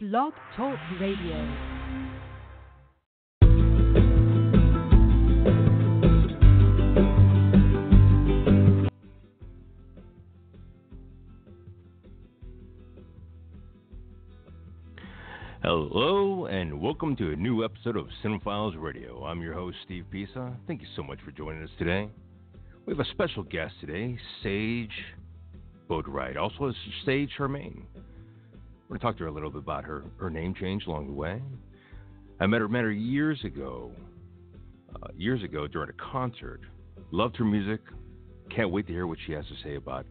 Blog Talk Radio. Hello, and welcome to a new episode of Cinephiles Radio. I'm your host, Steve Pisa. Thank you so much for joining us today. We have a special guest today, Sage Boatwright, also Sage Charmaine. We're going to talk to her a little bit about her name change along the way. I met her years ago during a concert. Loved her music. Can't wait to hear what she has to say about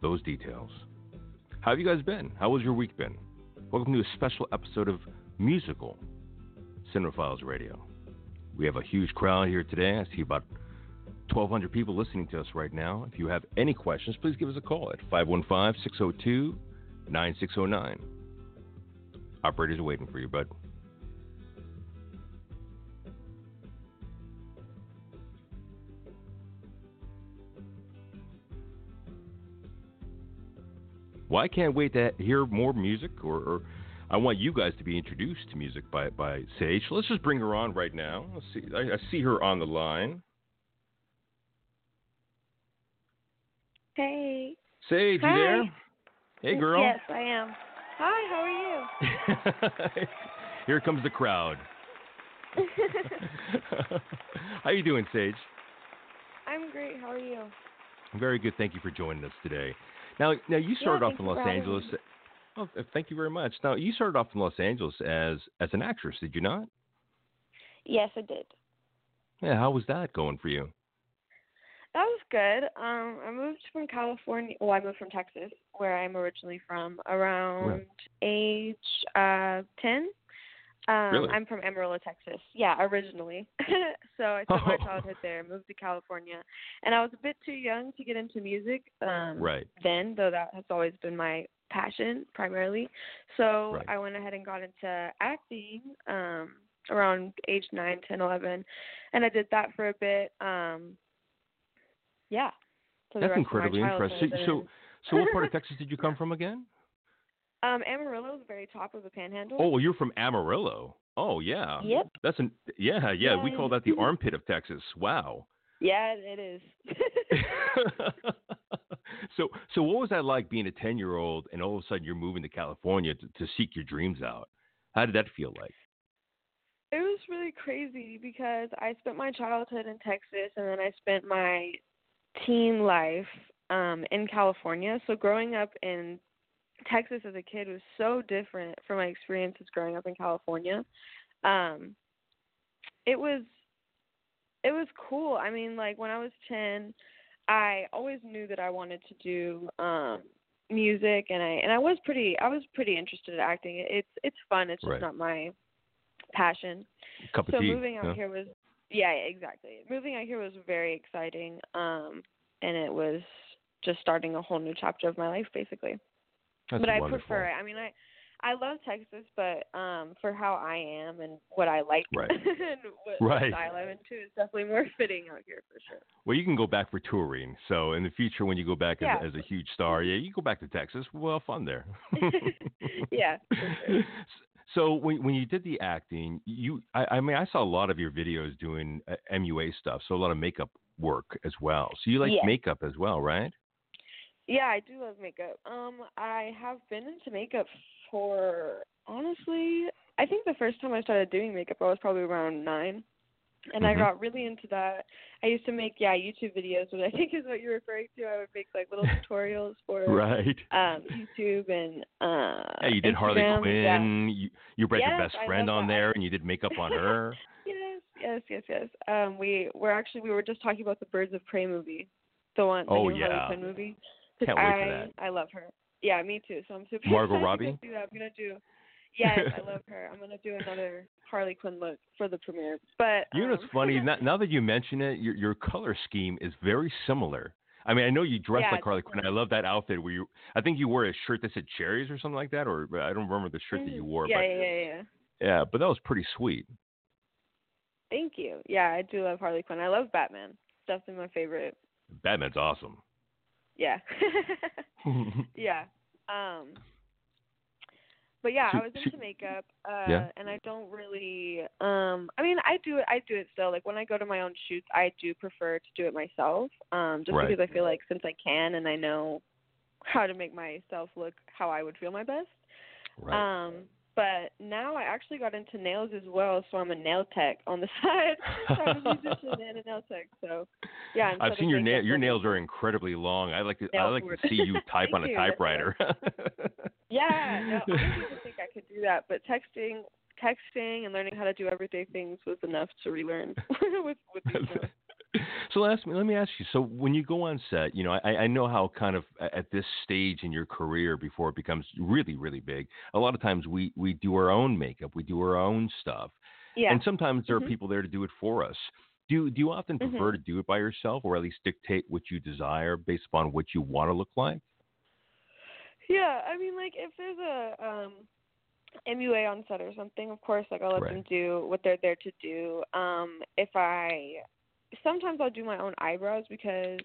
those details. How have you guys been? How was your week been? Welcome to a special episode of Musical Cinema Files Radio. We have a huge crowd here today. I see about 1,200 people listening to us right now. If you have any questions, please give us a call at 515-602-9609. Operators are waiting for you, bud. Well, I can't wait to hear more music, or I want you guys to be introduced to music by Sage. Let's just bring her on right now. Let's see. I see her on the line. Hey. Sage, hi. You there? Hey, girl. Yes, I am. Hi, how are you? Here comes the crowd. How you doing, Sage? I'm great. How are you? Very good. Thank you for joining us today. Now you started off in Los Angeles. Oh, thank you very much. Now, you started off in Los Angeles as an actress, did you not? Yes, I did. Yeah, how was that going for you? That was good. I moved from California. Well, I moved from Texas, where I'm originally from, around age 10. Really? I'm from Amarillo, Texas. Yeah, originally. So I spent my childhood there, moved to California. And I was a bit too young to get into music then, though that has always been my passion primarily. So I went ahead and got into acting around age 9, 10, 11. And I did that for a bit. That's incredibly impressive. So what part of Texas did you come from again? Amarillo is the very top of the panhandle. Oh, you're from Amarillo. Oh, yeah. Yep. That's yeah. We call that the armpit of Texas. Wow. Yeah, it is. So what was that like being a 10-year-old and all of a sudden you're moving to California to seek your dreams out? How did that feel like? It was really crazy because I spent my childhood in Texas and then I spent my teen life in California. So growing up in Texas as a kid was so different from my experiences growing up in California. It was cool. I mean, like when I was 10, I always knew that I wanted to do music, and I was pretty interested in acting. It's fun. It's just not my passion. Moving out here was very exciting, and it was just starting a whole new chapter of my life, basically. That's but wonderful. I prefer it. I mean, I love Texas, but for how I am and what I like and what style I'm into, it's definitely more fitting out here for sure. Well, you can go back for touring. So in the future, when you go back as a huge star, you go back to Texas. We'll have fun there. Yeah. Sure. So when you did the acting, I saw a lot of your videos doing MUA stuff, so a lot of makeup work as well. So you like makeup as well, right? Yeah, I do love makeup. I have been into makeup for, honestly, I think the first time I started doing makeup, I was probably around 9. And I got really into that. I used to make, YouTube videos, which I think is what you're referring to. I would make, like, little tutorials for YouTube and you did Instagram. Harley Quinn. Yeah. You brought your best friend on there, and you did makeup on her. Yes. We were just talking about the Birds of Prey movie, Harley Quinn movie. Can't wait for that. I love her. Yeah, me too. So I'm super Margot Robbie? I love her. I'm going to do another Harley Quinn look for the premiere. But you know what's funny? Now that you mention it, your color scheme is very similar. I mean, I know you dress like Harley Quinn. I love that outfit where I think you wore a shirt that said cherries or something like that, or I don't remember the shirt that you wore. Yeah, but that was pretty sweet. Thank you. Yeah, I do love Harley Quinn. I love Batman. It's definitely my favorite. Batman's awesome. Yeah. But yeah, I was into makeup, and I don't really, I mean, I do it still. Like, when I go to my own shoots, I do prefer to do it myself, just because I feel like since I can and I know how to make myself look how I would feel my best. Right. But now I actually got into nails as well, so I'm a nail tech on the side. So I'm a musician and a nail tech. So, yeah. I've seen your nails. Your nails are incredibly long. I like to see you type on a typewriter. Yeah, no, I didn't even think I could do that, but texting, and learning how to do everyday things was enough to relearn with these notes. So let me ask you, so when you go on set, you know, I know how kind of at this stage in your career before it becomes really, really big, a lot of times we do our own makeup, we do our own stuff. Yeah. And sometimes there are people there to do it for us. Do you often prefer to do it by yourself, or at least dictate what you desire based upon what you want to look like? Yeah, I mean, like, if there's a MUA on set or something, of course, like, I'll let them do what they're there to do. Sometimes I'll do my own eyebrows, because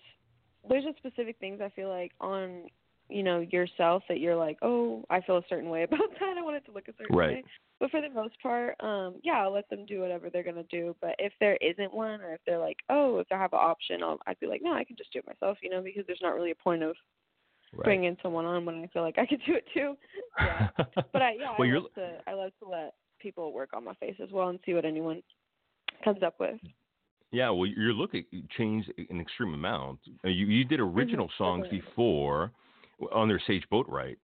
there's just specific things I feel like on, you know, yourself that you're like, oh, I feel a certain way about that. I want it to look a certain way. But for the most part, I'll let them do whatever they're going to do. But if there isn't one, or if they're like, oh, if I have an option, I'd be like, no, I can just do it myself, you know, because there's not really a point of bringing someone on when I feel like I could do it too. Yeah. But I love to let people work on my face as well and see what anyone comes up with. Yeah, well, your look changed an extreme amount. You did original songs before on their Sage Boatwright,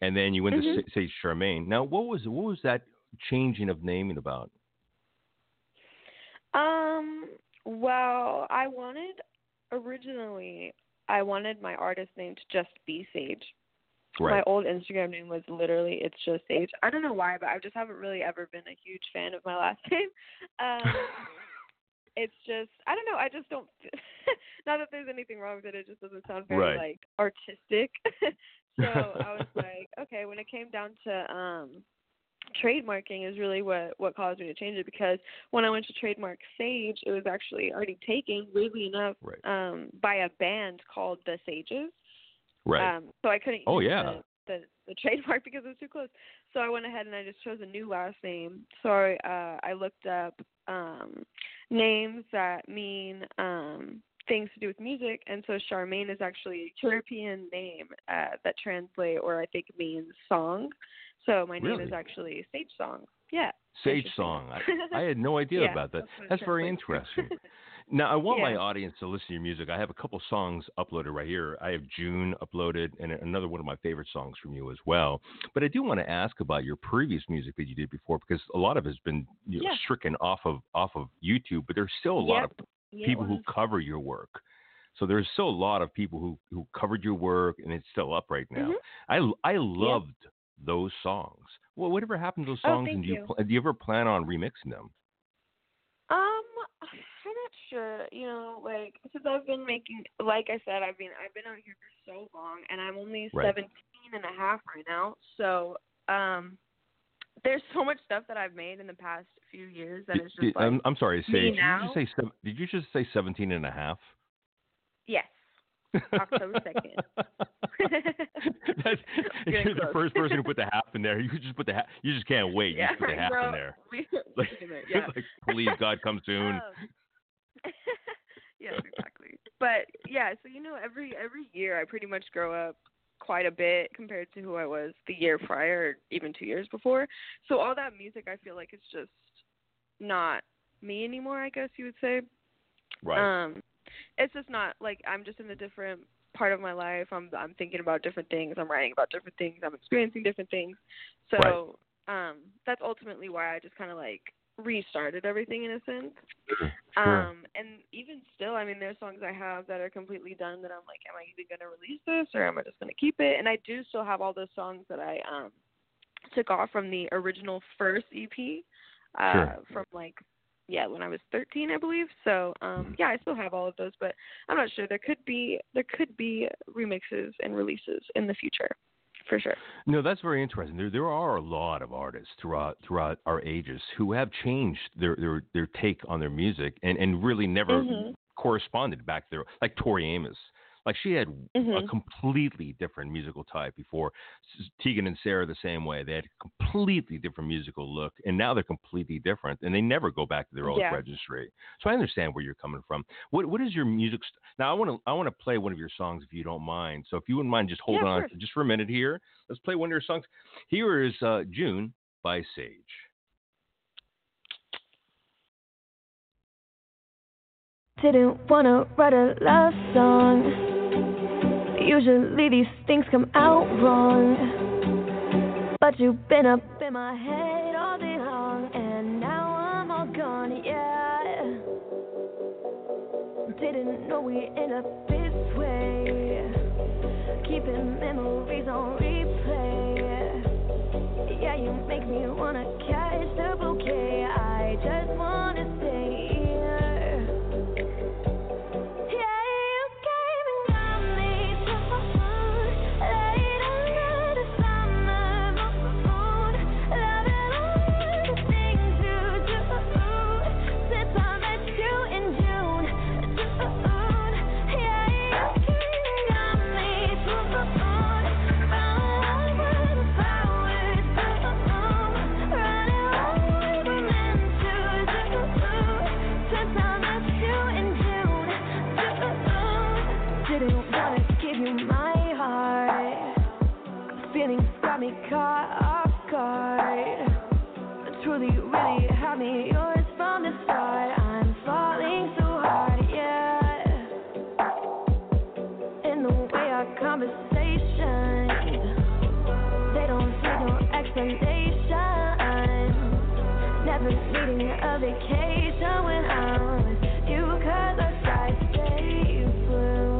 and then you went to Sage Charmaine. Now, what was that changing of naming about? Well, originally I wanted my artist name to just be Sage. Right. My old Instagram name was literally It's Just Sage. I don't know why, but I just haven't really ever been a huge fan of my last name. It's just, I don't know, I just don't, not that there's anything wrong with it, it just doesn't sound very, like, artistic. So I was like, okay, when it came down to trademarking is really what caused me to change it, because when I went to trademark Sage, it was actually already taken, weirdly enough, by a band called The Sages. Right. So I couldn't use the trademark because it was too close. So I went ahead and I just chose a new last name. So I looked up names that mean things to do with music, and so Charmaine is actually a European name that translates, or I think means song. So my name is actually Sage Song. Yeah. Sage Song. I had no idea about that. That's very interesting. Now, I want my audience to listen to your music. I have a couple songs uploaded right here. I have June uploaded, and another one of my favorite songs from you as well. But I do want to ask about your previous music that you did before, because a lot of it has been stricken off of YouTube, but there's still a lot of people who cover your work. So there's still a lot of people who covered your work, and it's still up right now. I loved those songs. Well, whatever happened to those songs, and do you ever plan on remixing them? I'm not sure. You know, like, since I've been making, like I said, I've been out here for so long, and I'm only 17 and a half right now. So there's so much stuff that I've made in the past few years that is just. I'm sorry, Sage. Did you just say 17 and a half? Yes. October 2nd. You're the first person to put the half in there. You just put the half. You just can't wait. Yeah, you just put the half in there. Like, please, God, come soon. Yes, exactly. But yeah, so you know, every year I pretty much grow up quite a bit compared to who I was the year prior, or even 2 years before. So all that music, I feel like it's just not me anymore, I guess you would say. Right. It's just not, like, I'm just in a different part of my life. I'm thinking about different things. I'm writing about different things. I'm experiencing different things. So that's ultimately why I just kind of, like, restarted everything in a sense. Sure. And even still, I mean, there's songs I have that are completely done that I'm like, am I even going to release this, or am I just going to keep it? And I do still have all those songs that I took off from the original first EP from, like, when I was 13, I believe. So, I still have all of those, but I'm not sure. There could be remixes and releases in the future, for sure. No, that's very interesting. There are a lot of artists throughout our ages who have changed their take on their music and really never corresponded back there, like Tori Amos. Like she had a completely different musical type before. Tegan and Sarah the same way. They had a completely different musical look, and now they're completely different, and they never go back to their old registry. So I understand where you're coming from. What is your music? Now I want to play one of your songs if you don't mind. So if you wouldn't mind, just hold on just for a minute here. Let's play one of your songs. Here is June by Sage. Didn't wanna write a love song. Usually these things come out wrong, but you've been up in my head all day long, and now I'm all gone, yeah. Didn't know we end up this way, keeping memories on replay. Yeah, you make me wanna catch the bouquet. I just wanna stay. Caught off guard, truly, really had me yours from the start. I'm falling so hard, yeah. In the way our conversations, they don't need no explanation. Never needing a vacation when I'm with you, 'cause I tried to stay blue.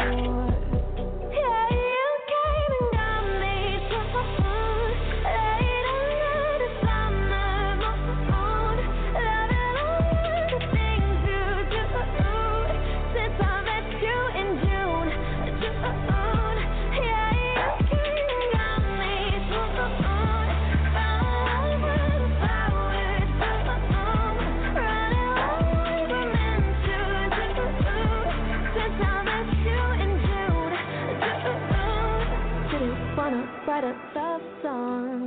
Write a love song.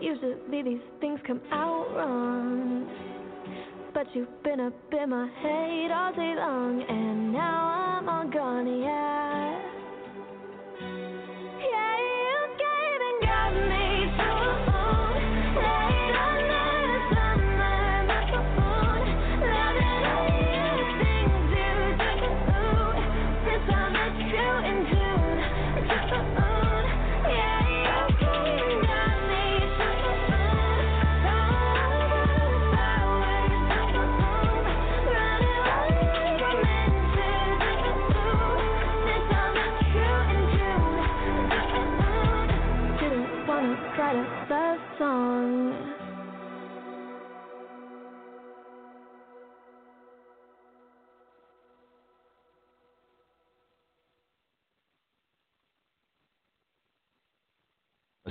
Usually these things come out wrong, but you've been up in my head all day long, and now I'm all gone, yeah. Yeah, you came and got me so long. Laid under the summer moon, loving all the things you do. Since I met you in June, just a song.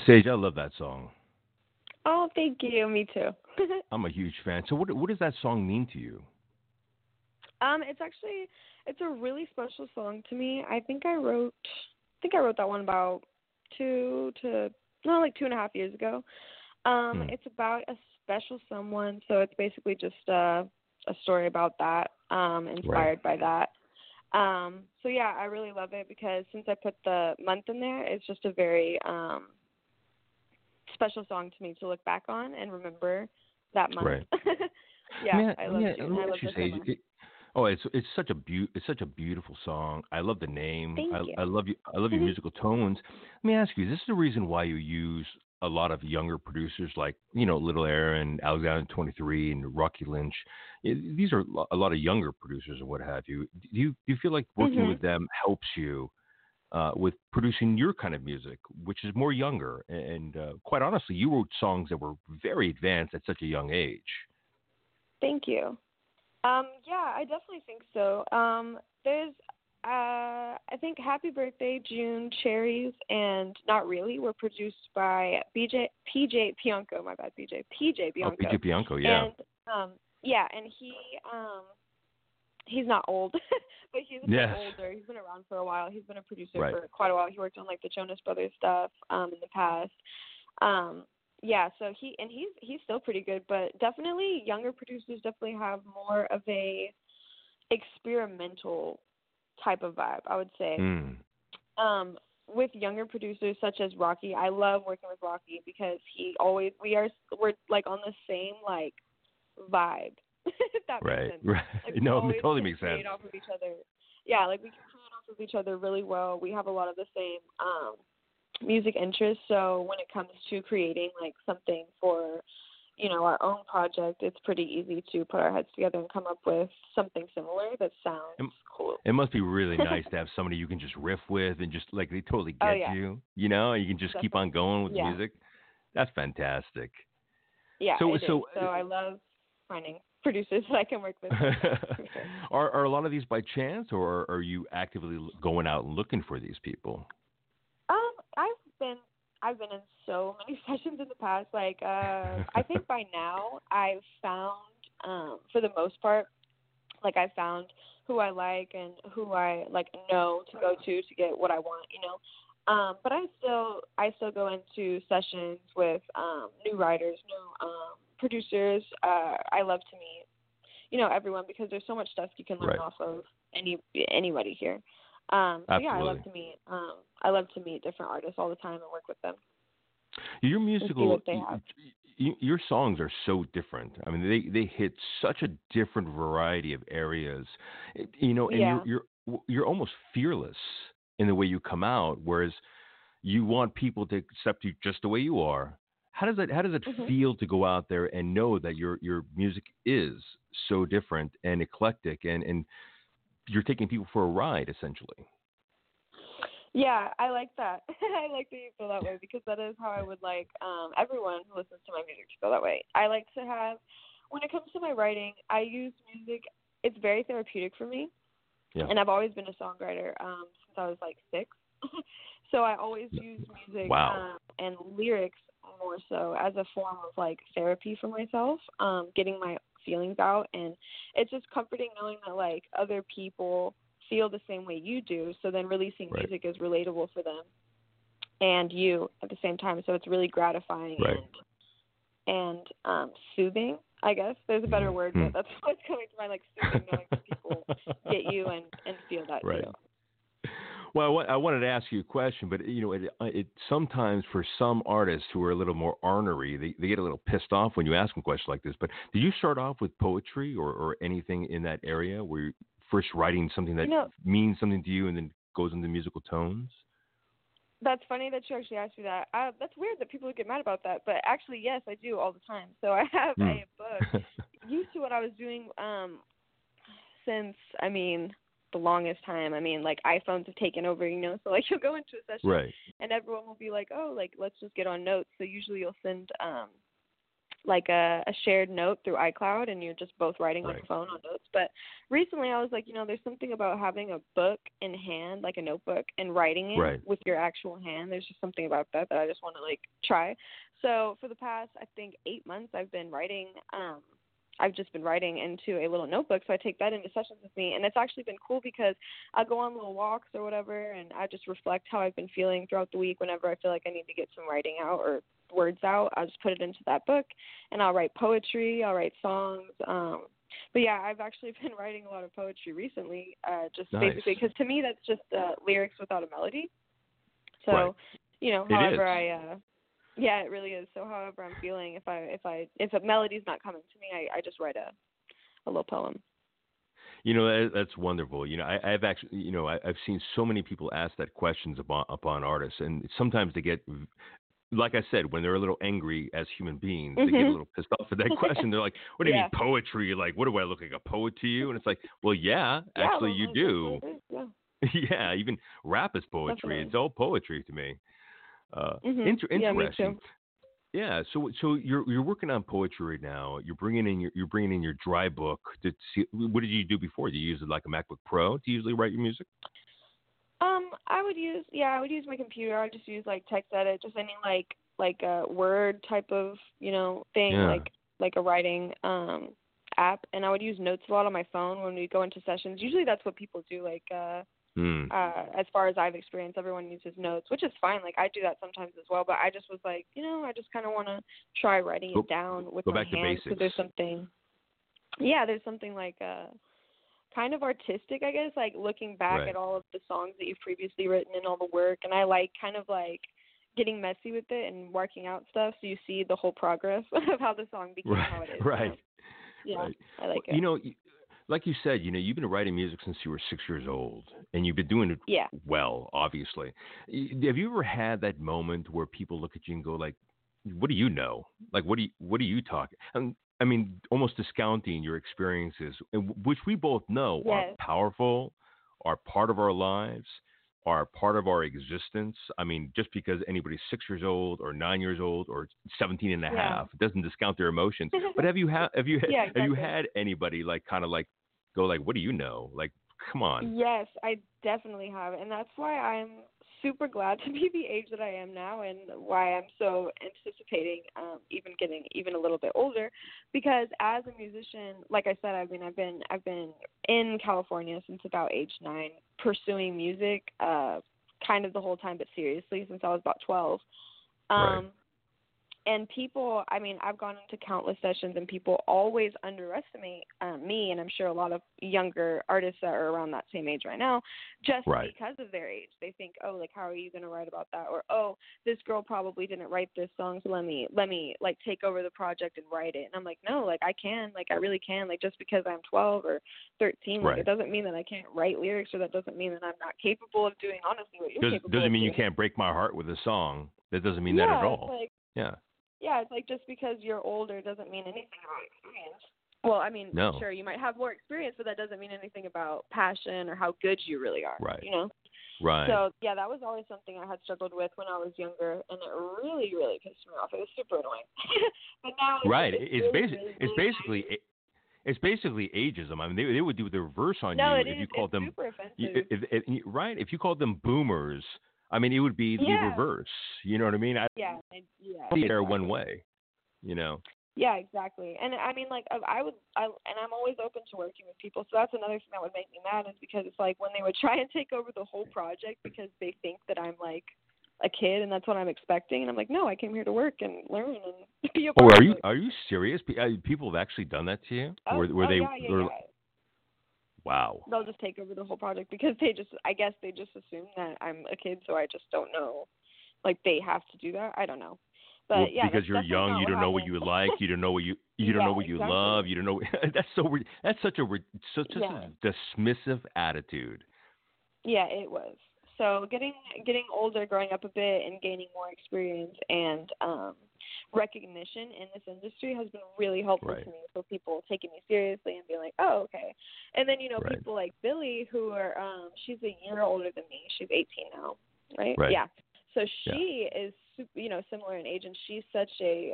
Sage, I love that song. Oh, thank you. Me too. I'm a huge fan. So what does that song mean to you? It's a really special song to me. I think I wrote that one about 2.5 years ago. It's about a special someone, so it's basically just a story about that, inspired by that. So yeah, I really love it because since I put the month in there, it's just a very special song to me to look back on and remember that month. Right. I love it. Oh, it's such a beautiful song. I love the name. I love your musical tones. Let me ask you, is this the reason why you use a lot of younger producers like, Little Aaron, Alexander 23, and Rocky Lynch? These are a lot of younger producers and what have you. Do you feel like working with them helps you with producing your kind of music, which is more younger? And quite honestly, you wrote songs that were very advanced at such a young age. Thank you. Yeah, I definitely think so. There's, I think Happy Birthday, June, Cherries, and Not Really were produced by PJ Bianco. Oh, PJ Bianco, yeah. And, yeah, and he, he's not old, but he's a bit older. He's been around for a while. He's been a producer for quite a while. He worked on like the Jonas Brothers stuff in the past. Yeah, so he's still pretty good, but definitely younger producers definitely have more of a experimental type of vibe, I would say. With younger producers such as Rocky, I love working with Rocky because he always we're like on the same like vibe. If that makes sense. Like, no, it totally makes sense. Off of each other. Yeah, like we can create off of each other really well. We have a lot of the same music interests, so when it comes to creating like something for, you know, our own project, it's pretty easy to put our heads together and come up with something similar that sounds cool. It must be really nice to have somebody you can just riff with and just like they totally get you, you know, and you can just keep on going with the music. That's fantastic. Yeah. So I love finding producers that I can work with. Are a lot of these by chance, or are you actively going out and looking for these people? I've been in so many sessions in the past. Like, I think by now I've found, for the most part, like I found who I like and who I like know to go to get what I want, you know? But I still go into sessions with, new writers, new, producers. I love to meet, you know, everyone, because there's so much stuff you can learn off of anybody here. Yeah, I love to meet different artists all the time and work with them. Your musical, your songs are so different. I mean, they hit such a different variety of areas, you know, and you're almost fearless in the way you come out. Whereas you want people to accept you just the way you are. How does it feel to go out there and know that your music is so different and eclectic and you're taking people for a ride, essentially. Yeah, I like that. I like that you feel that way, because that is how I would like everyone who listens to my music to feel that way. I like to have, when it comes to my writing, I use music. It's very therapeutic for me. Yeah. And I've always been a songwriter since I was like 6. So I always use music and lyrics more so as a form of like therapy for myself, getting my feelings out, and it's just comforting knowing that like other people feel the same way you do, so then releasing music is relatable for them and you at the same time, so it's really gratifying and soothing, I guess there's a better word, but that's what's coming to mind, like soothing, knowing that people get you and feel that too. Well, I wanted to ask you a question, but you know, it sometimes for some artists who are a little more ornery, they get a little pissed off when you ask them questions like this. But did you start off with poetry or anything in that area where you're first writing something that means something to you and then goes into musical tones? That's funny that you actually asked me that. That's weird that people would get mad about that, but actually, yes, I do all the time. So I have a book. Used to what I was doing since, I mean, the longest time. I mean, like iPhones have taken over, you know, so like you'll go into a session and everyone will be like, oh, like let's just get on notes. So usually you'll send like a shared note through iCloud and you're just both writing on the phone on notes. But recently I was like, you know, there's something about having a book in hand, like a notebook, and writing it with your actual hand. There's just something about that I just want to like try. So for the past, I think 8 months I've been writing, I've just been writing into a little notebook, so I take that into sessions with me, and it's actually been cool because I'll go on little walks or whatever, and I just reflect how I've been feeling throughout the week. Whenever I feel like I need to get some writing out or words out, I'll just put it into that book, and I'll write poetry, I'll write songs, but yeah, I've actually been writing a lot of poetry recently, just basically, because to me that's just lyrics without a melody, so, you know, however yeah, it really is. So however I'm feeling, if a melody's not coming to me, I just write a little poem. You know, that's wonderful. You know, I've actually, you know, I've seen so many people ask that questions upon artists, and sometimes they get, like I said, when they're a little angry as human beings, they get a little pissed off at that question. They're like, what do you mean poetry? Like, what do I look like, a poet to you? And it's like, well, actually you do. Yeah, even rap is poetry. Definitely. It's all poetry to me. Interesting. Yeah. So you're working on poetry right now. You're bringing in your dry book to see. What did you do before? Do you use it like a MacBook Pro to usually write your music? I would use my computer. I would just use like text edit, just any like a Word type of, you know, thing, like a writing app, and I would use notes a lot on my phone when we go into sessions. Usually that's what people do, like, as far as I've experienced, everyone uses notes, which is fine. Like, I do that sometimes as well, but I just was like, you know, I just kind of want to try writing it down with my hands, because there's something, like, kind of artistic, I guess, like looking back at all of the songs that you've previously written and all the work. And I like kind of like getting messy with it and working out stuff, so you see the whole progress of how the song became how it is. I like it. You know, like you said, you know, you've been writing music since you were 6 years old, and you've been doing it well, obviously. Have you ever had that moment where people look at you and go like, what do you know? Like, what are you talking? I mean, almost discounting your experiences, which we both know are powerful, are part of our lives, are part of our existence. I mean, just because anybody's 6 years old or 9 years old or 17 and a half, it doesn't discount their emotions. But have you had anybody like kind of like go like, what do you know? Like, come on. Yes, I definitely have. And that's why I'm super glad to be the age that I am now, and why I'm so anticipating even getting even a little bit older, because as a musician, like I said, I've been in California since about age 9, pursuing music kind of the whole time, but seriously since I was about 12. And people, I mean, I've gone into countless sessions, and people always underestimate me, and I'm sure a lot of younger artists that are around that same age right now, just because of their age. They think, oh, like, how are you going to write about that? Or, oh, this girl probably didn't write this song, so let me like, take over the project and write it. And I'm like, no, like, I can. Like, I really can. Like, just because I'm 12 or 13, like, it doesn't mean that I can't write lyrics, or that doesn't mean that I'm not capable of doing, honestly, what you're capable of doing. Doesn't mean you can't break my heart with a song. That doesn't mean that at all. Like, yeah, it's like, just because you're older doesn't mean anything about experience. Well, I mean, sure, you might have more experience, but that doesn't mean anything about passion or how good you really are, you know? Right. So, yeah, that was always something I had struggled with when I was younger, and it really, really pissed me off. It was super annoying. But now it's, It's basically ageism. I mean, they would do the reverse on you if you called them. No, it is. It's super offensive. If you called them boomers, I mean, it would be the reverse. You know what I mean? Be there one way, you know? Yeah, exactly. And I mean, like, and I'm always open to working with people. So that's another thing that would make me mad, is because it's like when they would try and take over the whole project because they think that I'm like a kid and that's what I'm expecting. And I'm like, no, I came here to work and learn and be a part of it. Are you serious? People have actually done that to you? Wow. They'll just take over the whole project because I guess they just assume that I'm a kid, so I just don't know. Like, they have to do that. I don't know. But well, yeah, because you're young, you don't know what you like, you don't know what you don't know what you love, you don't know. That's such a dismissive attitude. Yeah, it was. So getting older, growing up a bit, and gaining more experience and recognition in this industry has been really helpful to me, for people taking me seriously and being like, oh, okay. And then, you know, people like Billie, who are she's a year older than me. She's 18 now, right? Yeah. So she is, you know, similar in age, and she's such a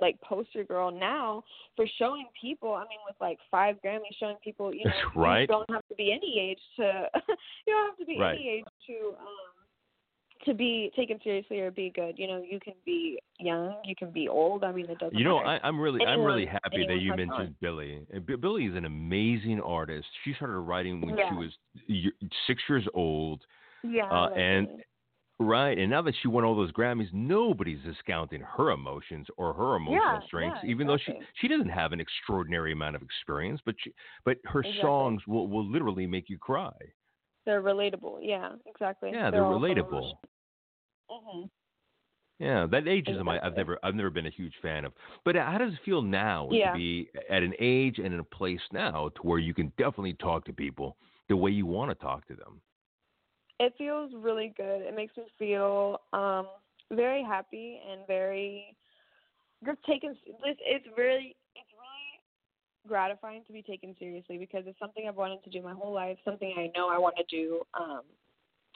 like, poster girl now for showing people. I mean, with like 5 Grammys, showing people, you know, you don't have to be any age to any age to be taken seriously or be good. You know, you can be young, you can be old. I mean, it doesn't matter. I'm really happy that you mentioned Billie. Billie is an amazing artist. She started writing when she was 6 years old. Yeah, and now that she won all those Grammys, nobody's discounting her emotions or her emotional strengths, even though she doesn't have an extraordinary amount of experience, but her songs will literally make you cry. They're relatable. Yeah, exactly. Yeah, they're relatable. Mm-hmm. Yeah, that ageism I've never been a huge fan of. But how does it feel now to be at an age and in a place now to where you can definitely talk to people the way you want to talk to them? It feels really good. It makes me feel very happy and very just taken. It's really gratifying to be taken seriously, because it's something I've wanted to do my whole life, something I know I want to do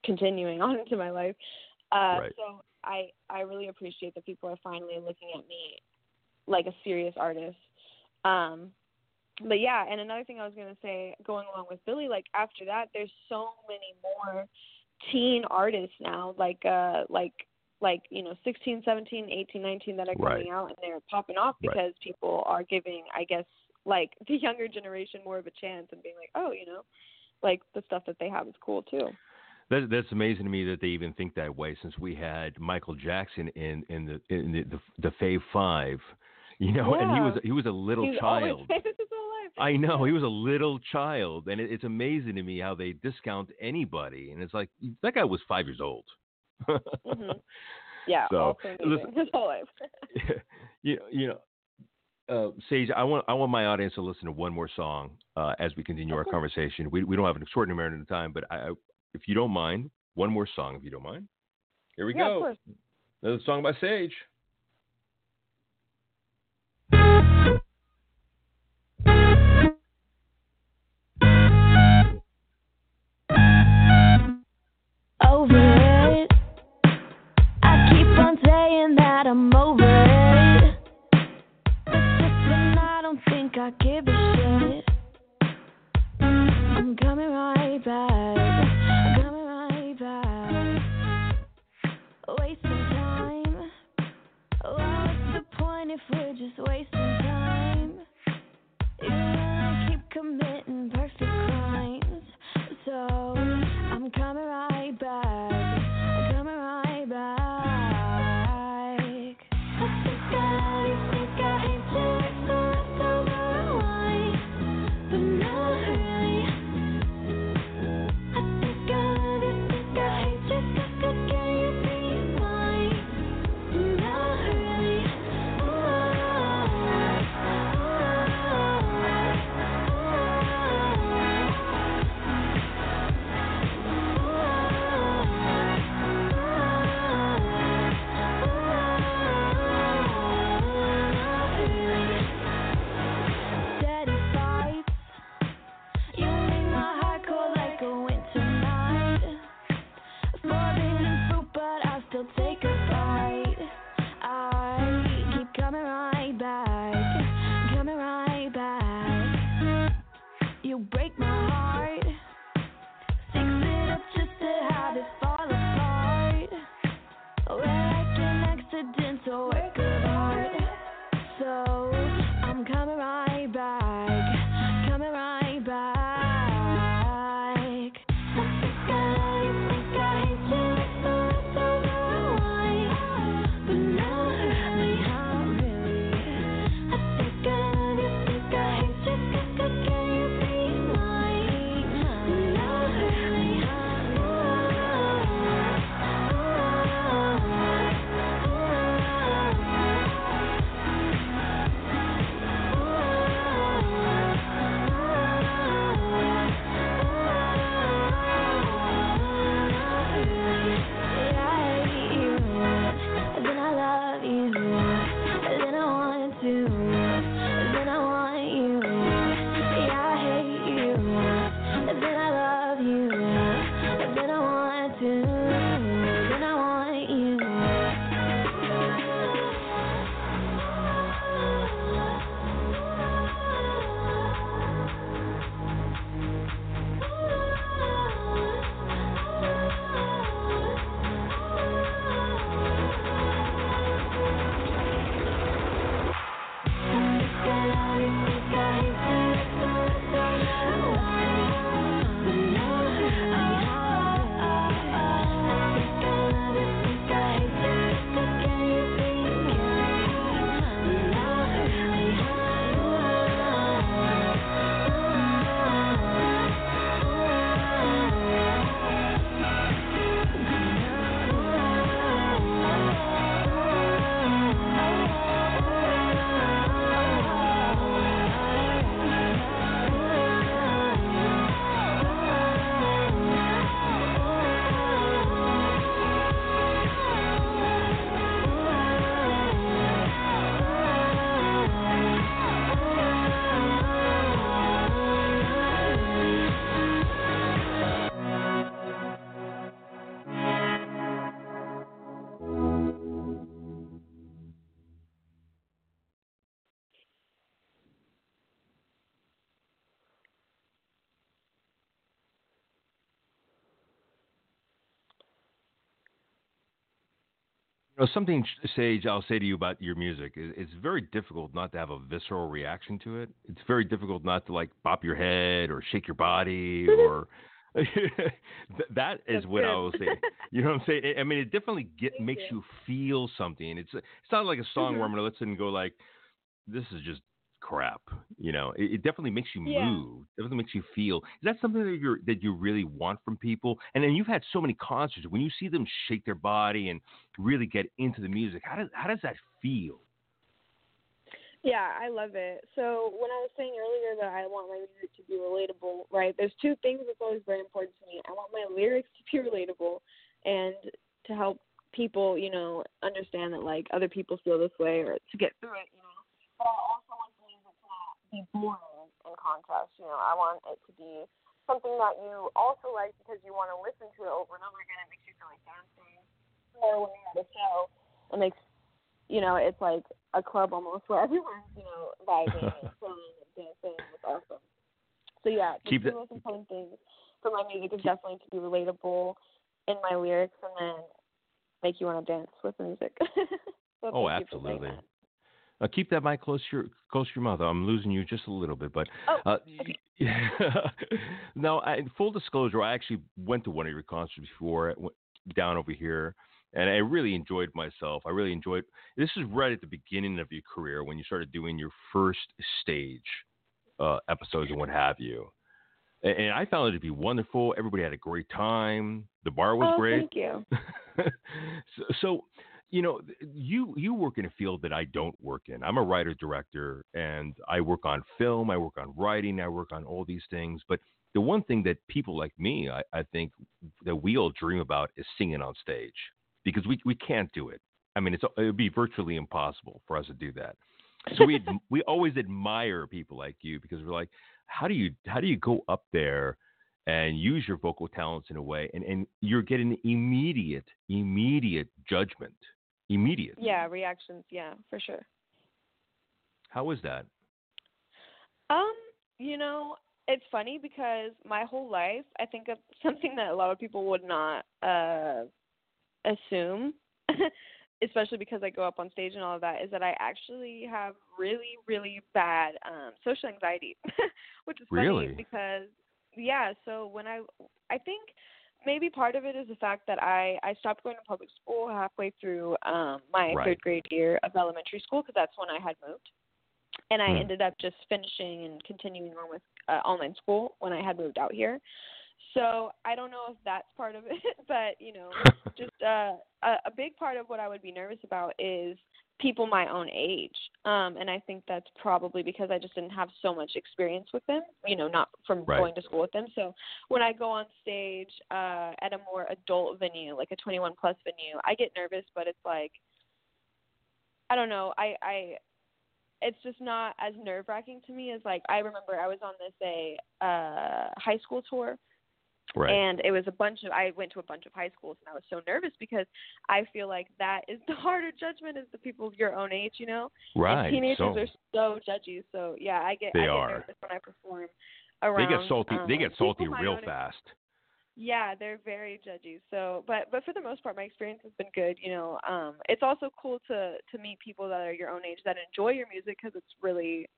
continuing on into my life. So I really appreciate that people are finally looking at me like a serious artist. But yeah, and another thing I was going to say, going along with Billie, like, after that, there's so many more teen artists now, like, you know, 16, 17, 18, 19 that are coming out, and they're popping off because people are giving, I guess, like the younger generation more of a chance and being like, oh, you know, like the stuff that they have is cool too. That's amazing to me that they even think that way. Since we had Michael Jackson in the Fave Five, you know, yeah. And he was a little child. Always famous his whole life. I know he was a little child, and it's amazing to me how they discount anybody. And it's like that guy was 5 years old. Mm-hmm. Yeah, so, also listen, his whole life. Sage, I want my audience to listen to one more song as we continue our conversation. We don't have an extraordinary amount of time, but if you don't mind, one more song, if you don't mind. Here we go. Of course. Another song by Sage. Over it. I keep on saying that I'm over it. It's just when I don't think I give a shit, I'm coming right back. Wasting time. Oh, what's the point if we're just wasting time? If I keep committing perfect crimes, so I'm coming right back. I'm coming right back. I think I hate to explore somewhere why, but not really. I hate to discuss again. You know, something, Sage, I'll say to you about your music. It's very difficult not to have a visceral reaction to it. It's very difficult not to, like, bop your head or shake your body or that's what I will say. You know what I'm saying? I mean, it definitely makes you feel something. It's not like a song where I'm going to listen and go like, this is just crap. You know, it definitely makes you move. It definitely makes you feel. Is that something that you really want from people? And then you've had so many concerts. When you see them shake their body and really get into the music, how does that feel? Yeah, I love it. So when I was saying earlier that I want my music to be relatable, right, there's two things that's always very important to me. I want my lyrics to be relatable and to help people, you know, understand that, like, other people feel this way or to get through it, you know. But I also want things that cannot be boring in contrast, you know. I want it to be something that you also like because you want to listen to it over and over again. It makes you feel like dancing or when you're at a show. It makes, you know, it's like a club almost where everyone's, you know, vibing and singing and dancing. It's awesome. So, yeah, the most important thing for my music is definitely to be relatable in my lyrics and then make you want to dance with the music. So absolutely. Keep that mic close to your mouth. I'm losing you just a little bit, but Now, full disclosure, I actually went to one of your concerts before down over here. And I really enjoyed myself. I really enjoyed. This is right at the beginning of your career when you started doing your first stage episodes and what have you. And I found it to be wonderful. Everybody had a great time. The bar was great. Thank you. So, you know, you work in a field that I don't work in. I'm a writer director, and I work on film. I work on writing. I work on all these things, but. The one thing that people like me, I think, that we all dream about is singing on stage because we can't do it. I mean, it would be virtually impossible for us to do that. So we always admire people like you because we're like, how do you go up there and use your vocal talents in a way? And you're getting immediate judgment. Immediate. Yeah, reactions. Yeah, for sure. How is that? You know... It's funny because my whole life, I think of something that a lot of people would not assume, especially because I go up on stage and all of that, is that I actually have really, really bad social anxiety, which is funny because, so when I think maybe part of it is the fact that I stopped going to public school halfway through my third grade year of elementary school because that's when I had moved. And I ended up just finishing and continuing on with online school when I had moved out here. So I don't know if that's part of it, but, you know, just a big part of what I would be nervous about is people my own age. And I think that's probably because I just didn't have so much experience with them, you know, not from going to school with them. So when I go on stage at a more adult venue, like a 21-plus venue, I get nervous, but it's like, I don't know, it's just not as nerve-wracking to me as, like, I remember I was on this high school tour, and it was I went to a bunch of high schools, and I was so nervous because I feel like that is the harder judgment is the people of your own age, you know? Right. And teenagers are so judgy, so, yeah, I get nervous when I perform around. They get salty real fast. Yeah, they're very judgy. So, but for the most part, my experience has been good. You know, it's also cool to meet people that are your own age that enjoy your music because it's really,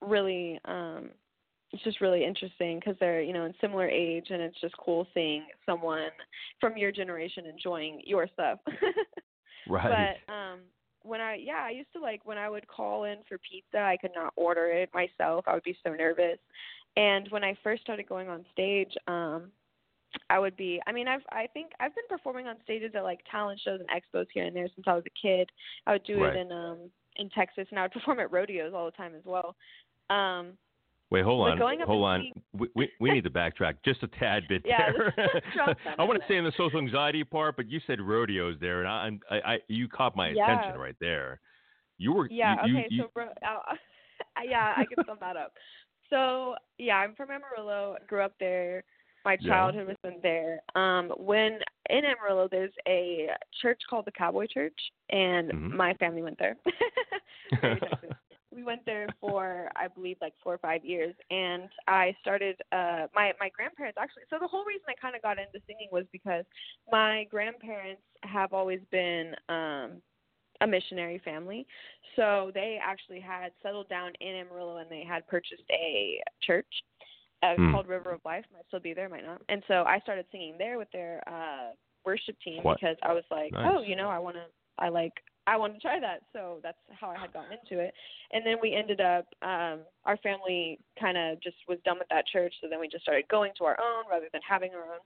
really, it's just really interesting because they're, you know, in similar age and it's just cool seeing someone from your generation enjoying your stuff. Right. But I used to like when I would call in for pizza, I could not order it myself. I would be so nervous. And when I first started going on stage, I think I've been performing on stages at like talent shows and expos here and there since I was a kid. I would do it in Texas, and I would perform at rodeos all the time as well. Wait, hold on. We need to backtrack just a tad bit there. I want to stay in the social anxiety part, but you said rodeos there, and you caught my attention right there. I can sum that up. So yeah, I'm from Amarillo. I grew up there. My childhood was in there. When in Amarillo, there's a church called the Cowboy Church, and my family went there. We went there for, I believe, like 4 or 5 years, and I started my grandparents actually. So the whole reason I kind of got into singing was because my grandparents have always been a missionary family, so they actually had settled down in Amarillo, and they had purchased a church called River of Life. Might still be there, might not. And so I started singing there with their worship team because I was like, oh, you know, I want to try that. So that's how I had gotten into it. And then we ended up, our family kind of just was done with that church. So then we just started going to our own rather than having our own.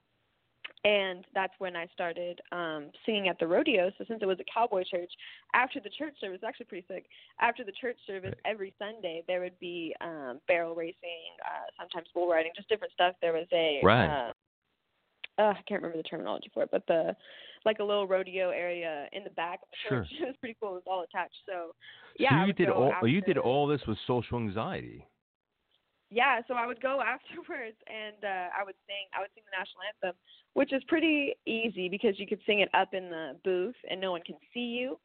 And that's when I started singing at the rodeo. So since it was a cowboy church, after the church service, actually pretty sick, after the church service every Sunday, there would be barrel racing, sometimes bull riding, just different stuff. There was a, I can't remember the terminology for it, but a little rodeo area in the back of the church. It was pretty cool. It was all attached. So, yeah. So you did all this with social anxiety. Yeah, so I would go afterwards, and I would sing the national anthem, which is pretty easy because you could sing it up in the booth and no one can see you.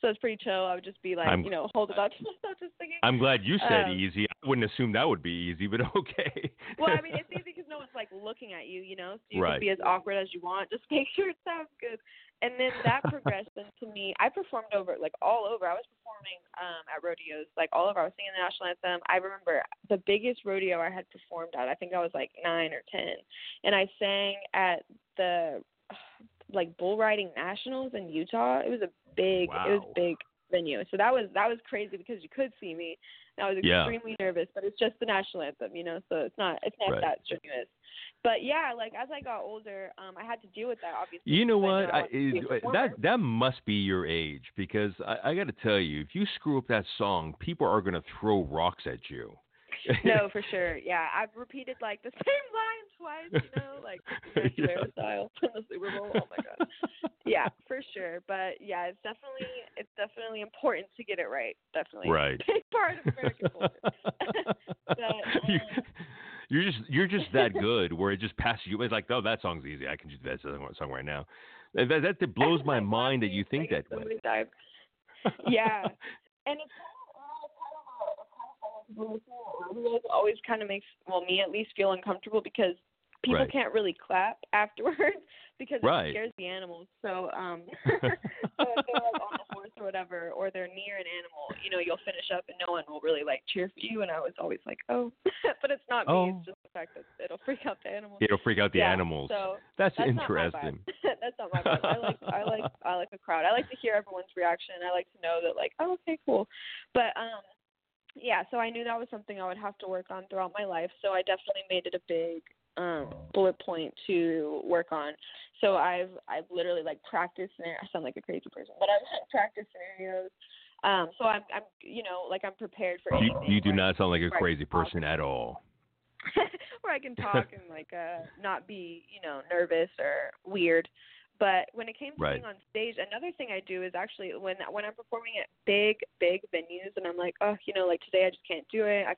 So it's pretty chill. I would just be like, hold it up to myself just singing. I'm glad you said easy. I wouldn't assume that would be easy, but okay. Well, I mean, it's easy because no one's like looking at you, you know, so you can be as awkward as you want. Just make sure it sounds good. And then that progressed into me. I performed all over. I was performing at rodeos, all over. I was singing the national anthem. I remember the biggest rodeo I had performed at, I think I was 9 or 10. And I sang at the, bull riding nationals in Utah. It was a big venue. So that was crazy because you could see me. And I was extremely nervous, but it's just the national anthem, you know, so it's not that strenuous. But yeah, as I got older, I had to deal with that. Obviously, you know what? That must be your age because I got to tell you, if you screw up that song, people are gonna throw rocks at you. No, for sure. Yeah, I've repeated the same line twice. You know, style from the Super Bowl. Oh my god. Yeah, for sure. But yeah, it's definitely important to get it right. Definitely. Right. Big part of American culture. But, You're just that good where it just passes you. It's that song's easy. I can just that song right now. That blows my mind that you think that way. Yeah, and it's kind of always kind of makes me at least feel uncomfortable because people can't really clap afterwards because it scares the animals. So if they're on the horse or whatever, or they're near an animal, you know, you'll finish up and no one will really cheer for you. And I was always oh, but it's not me. It's just the fact that it'll freak out the animals. It'll freak out the animals. So that's interesting. That's not my vibe. I like a crowd. I like to hear everyone's reaction. I like to know that oh, okay, cool. But yeah, so I knew that was something I would have to work on throughout my life. So I definitely made it a big bullet point to work on. So I've literally practiced. I sound like a crazy person, but I've practiced scenarios. So I'm I'm prepared for anything. You do not sound like a crazy person at all. Where I can talk and not be nervous or weird. But when it came to being on stage, another thing I do is actually when I'm performing at big venues and I'm today I just can't do it. I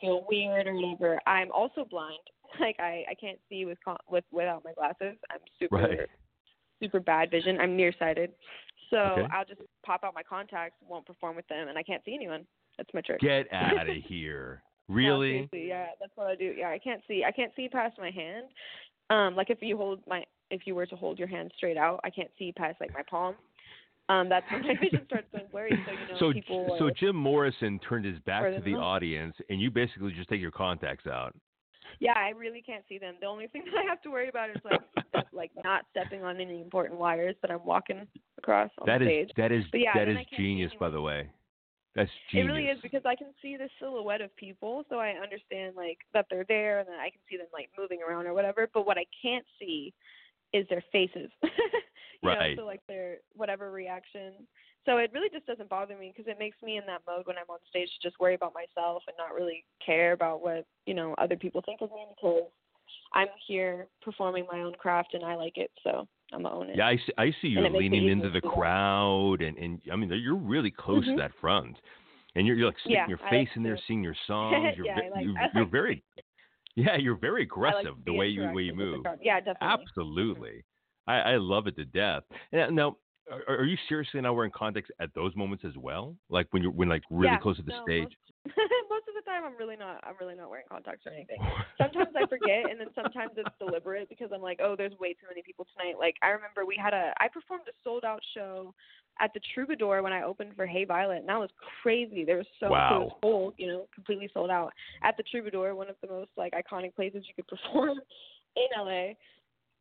feel weird or whatever. I'm also blind. I can't see without my glasses. I'm super bad vision. I'm nearsighted. So I'll just pop out my contacts, won't perform with them, and I can't see anyone. That's my trick. Get out of here. Really? No, yeah, that's what I do. Yeah, I can't see past my hand. If you were to hold your hand straight out, I can't see past my palm. That's when my vision starts going blurry. So Jim Morrison turned his back to the audience, and you basically just take your contacts out. Yeah, I really can't see them. The only thing that I have to worry about is not stepping on any important wires that I'm walking across on the stage. That is genius, by the way. That's genius. It really is because I can see the silhouette of people, so I understand that they're there, and then I can see them moving around or whatever. But what I can't see is their faces. So their whatever reaction. So it really just doesn't bother me because it makes me in that mode when I'm on stage to just worry about myself and not really care about what, other people think of me because I'm here performing my own craft and I like it. So I'm going to own it. Yeah, I see you leaning into the crowd and I mean, you're really close to that front and you're sticking your face in there, singing your songs. You're you're very aggressive the way you move. Yeah, definitely. Absolutely. I love it to death. Now, Are you seriously not wearing contacts at those moments as well? Like when you're really close to the stage? Most of the time I'm really not wearing contacts or anything. Sometimes I forget, and then sometimes it's deliberate because I'm like, oh, there's way too many people tonight. Like I remember I performed a sold out show at the Troubadour when I opened for Hey Violet, and that was crazy. There was it was full, completely sold out at the Troubadour, one of the most like iconic places you could perform in LA.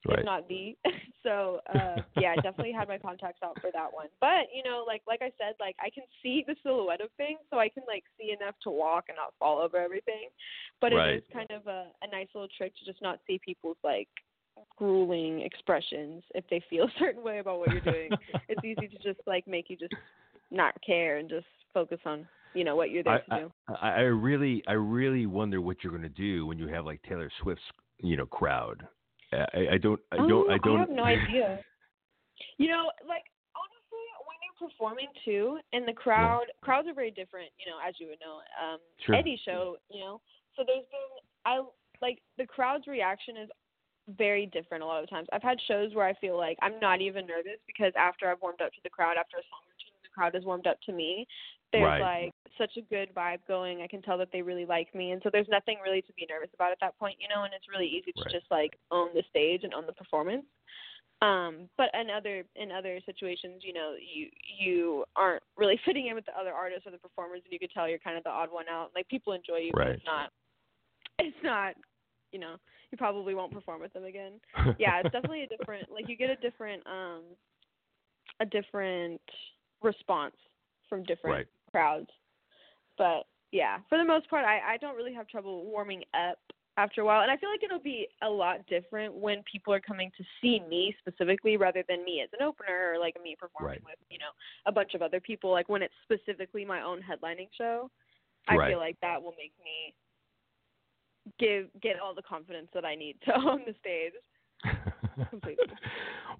Right. If not the. So, I definitely had my contacts out for that one. But, like I said, like I can see the silhouette of things, so I can like see enough to walk and not fall over everything. But it is kind of a nice little trick to just not see people's like grueling expressions if they feel a certain way about what you're doing. It's easy to just like make you just not care and just focus on what you're there to do. I really wonder what you're gonna do when you have like Taylor Swift's crowd. I have no idea. Like honestly, when you're performing too, and the crowds are very different, as you would know. Sure. Eddie's show, so there's been the crowd's reaction is very different a lot of times. I've had shows where I feel like I'm not even nervous because after I've warmed up to the crowd, after a song or two, the crowd has warmed up to me. There's like such a good vibe going. I can tell that they really like me, and so there's nothing really to be nervous about at that point, and it's really easy to just like own the stage and own the performance. But in other situations, you aren't really fitting in with the other artists or the performers, and you could tell you're kind of the odd one out. Like people enjoy you, but it's not you probably won't perform with them again. Yeah, it's definitely a different, like you get a different response from different crowds. But yeah, for the most part, I don't really have trouble warming up after a while. And I feel like it'll be a lot different when people are coming to see me specifically rather than me as an opener or like me performing with, a bunch of other people. Like when it's specifically my own headlining show, I feel like that will make me get all the confidence that I need to own the stage completely.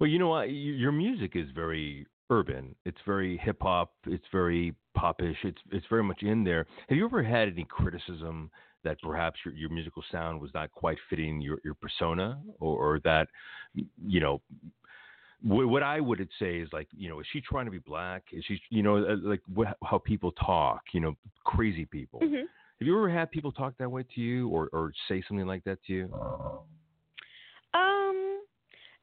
Well, you know what? Your music is very urban. It's very hip hop. It's very popish. It's very much in there. Have you ever had any criticism that perhaps your musical sound was not quite fitting your persona, or that, what I would say is like, is she trying to be black? Is she, like how people talk, crazy people. Mm-hmm. Have you ever had people talk that way to you or say something like that to you?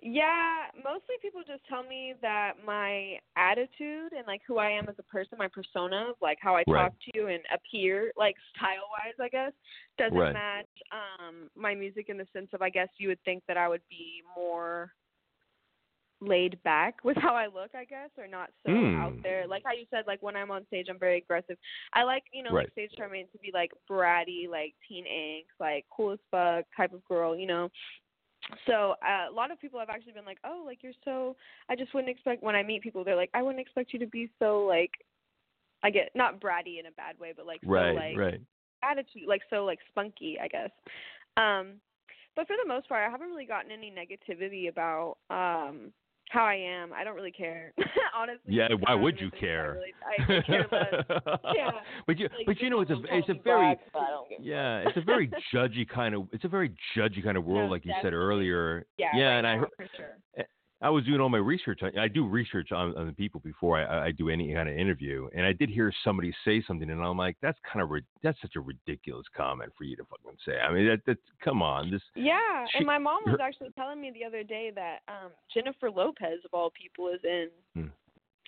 Yeah, mostly people just tell me that my attitude and like who I am as a person, my persona, like how I talk to you and appear, like style-wise, I guess, doesn't match my music in the sense of, I guess you would think that I would be more laid back with how I look, I guess, or not so out there. Like how you said, like when I'm on stage, I'm very aggressive. I like, like Sage Charmaine to be like bratty, like teen angst, like cool as fuck type of girl, So a lot of people have actually been like, oh, like you're so, I just wouldn't expect, when I meet people, they're like, I wouldn't expect you to be so like, I get not bratty in a bad way, but like, attitude, like so like spunky, I guess. But for the most part, I haven't really gotten any negativity about how I am. I don't really care, honestly. Yeah, why would you care? I care less. Yeah. But it's a very judgy kind of world, like you said earlier. Yeah, and I heard, for sure. I was doing all my research. I do research on the people before I do any kind of interview, and I did hear somebody say something, and I'm like, that's such a ridiculous comment for you to fucking say. I mean, that's come on. And my mom was actually telling me the other day that Jennifer Lopez, of all people, is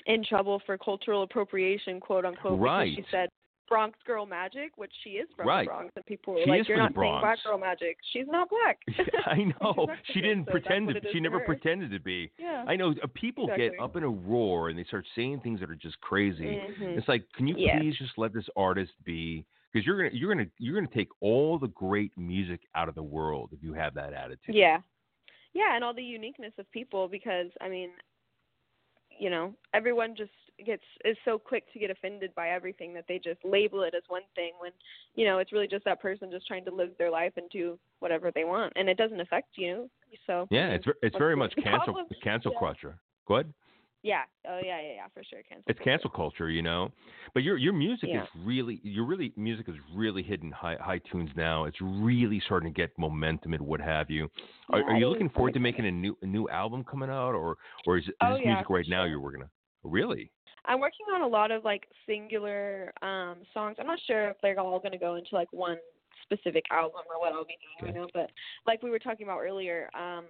in trouble for cultural appropriation, quote unquote, because she said Bronx girl magic, which she is from the Bronx, and people were like, "You're not saying black girl magic." She's not black. Yeah, I know. She didn't pretend. She never pretended to be. Yeah. I know. People get up in a roar and they start saying things that are just crazy. Mm-hmm. It's like, can you please just let this artist be? Because you're gonna take all the great music out of the world if you have that attitude. Yeah, yeah, and all the uniqueness of people. Because I mean, everyone just is so quick to get offended by everything that they just label it as one thing when, it's really just that person just trying to live their life and do whatever they want, and it doesn't affect you. So yeah, it's very much cancel culture. Go ahead. Yeah. Oh yeah, yeah, yeah, for sure. It's cancel culture, you know. But your music is really music is really hitting high tunes now. It's really starting to get momentum and what have you. Are you looking forward to making a new album coming out, or is this music right now you're working on? Really? I'm working on a lot of like singular songs. I'm not sure if they're all going to go into like one specific album or what I'll be doing right now, but like we were talking about earlier, I'm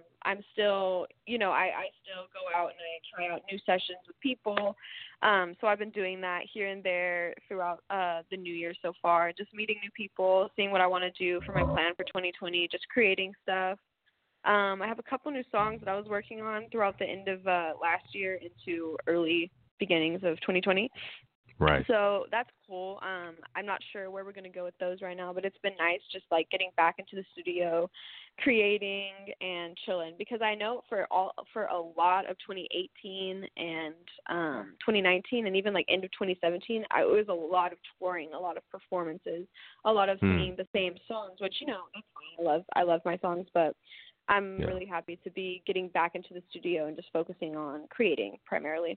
still, you know, I still go out and I try out new sessions with people, so I've been doing that here and there throughout the new year so far, just meeting new people, seeing what I want to do for my plan for 2020, just creating stuff. I have a couple new songs that I was working on throughout the end of last year into early beginnings of 2020. Right. So that's cool. I'm not sure where we're going to go with those right now, but it's been nice just like getting back into the studio, creating and chilling, because I know for a lot of 2018 and 2019 and even like end of 2017, it was a lot of touring, a lot of performances, a lot of singing the same songs, which, you know, that's fine. I love my songs, but I'm really happy to be getting back into the studio and just focusing on creating primarily.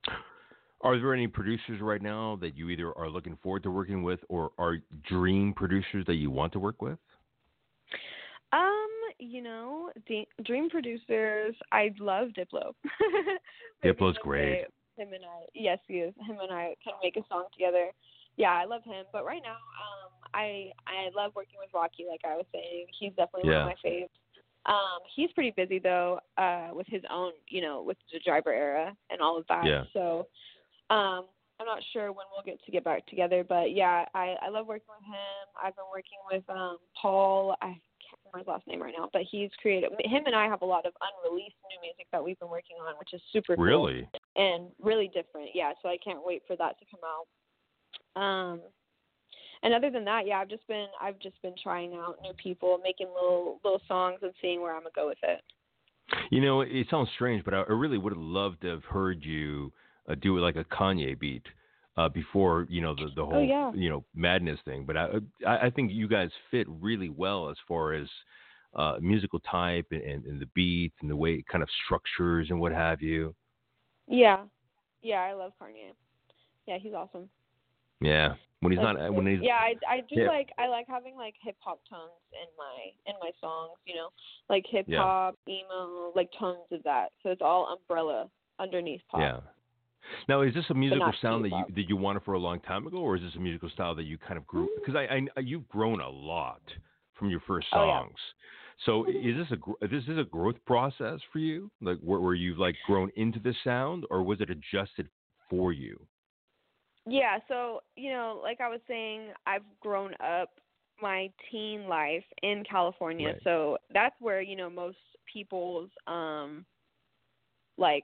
Are there any producers right now that you either are looking forward to working with or are dream producers that you want to work with? You know, dream producers, I love Diplo. Diplo's great. Him and I, yes, he is. Him and I can make a song together. Yeah, I love him. But right now, I love working with Rocky, like I was saying. He's definitely one of my faves. He's pretty busy, though, with his own, you know, with the Driver era and all of that. Yeah. So I'm not sure when we'll get back together, but yeah, I love working with him. I've been working with Paul. I can't remember his last name right now, but he's creative. Him and I have a lot of unreleased new music that we've been working on, which is super cool. Really? And really different. Yeah, so I can't wait for that to come out. And other than that, yeah, I've just been trying out new people, making little songs and seeing where I'm gonna go with it. You know, it sounds strange, but I really would have loved to have heard you do like a Kanye beat before, you know, the whole you know, madness thing. But I think you guys fit really well as far as musical type and the beats and the way it kind of structures and what have you. Yeah, I love Kanye. Yeah, he's awesome. Yeah, when he's not, when he's I do like having like hip hop tones in my songs, you know, like hip hop, emo, like tones of that. So it's all umbrella underneath pop. Yeah. Now, is this a musical sound that you wanted for a long time ago, or is this a musical style that you kind of grew? Because I you've grown a lot from your first songs. So is this a growth process for you? Like where you've like grown into this sound, or was it adjusted for you? Yeah, so, you know, like I was saying, I've grown up my teen life in California. Right. So that's where, you know, most people's, like,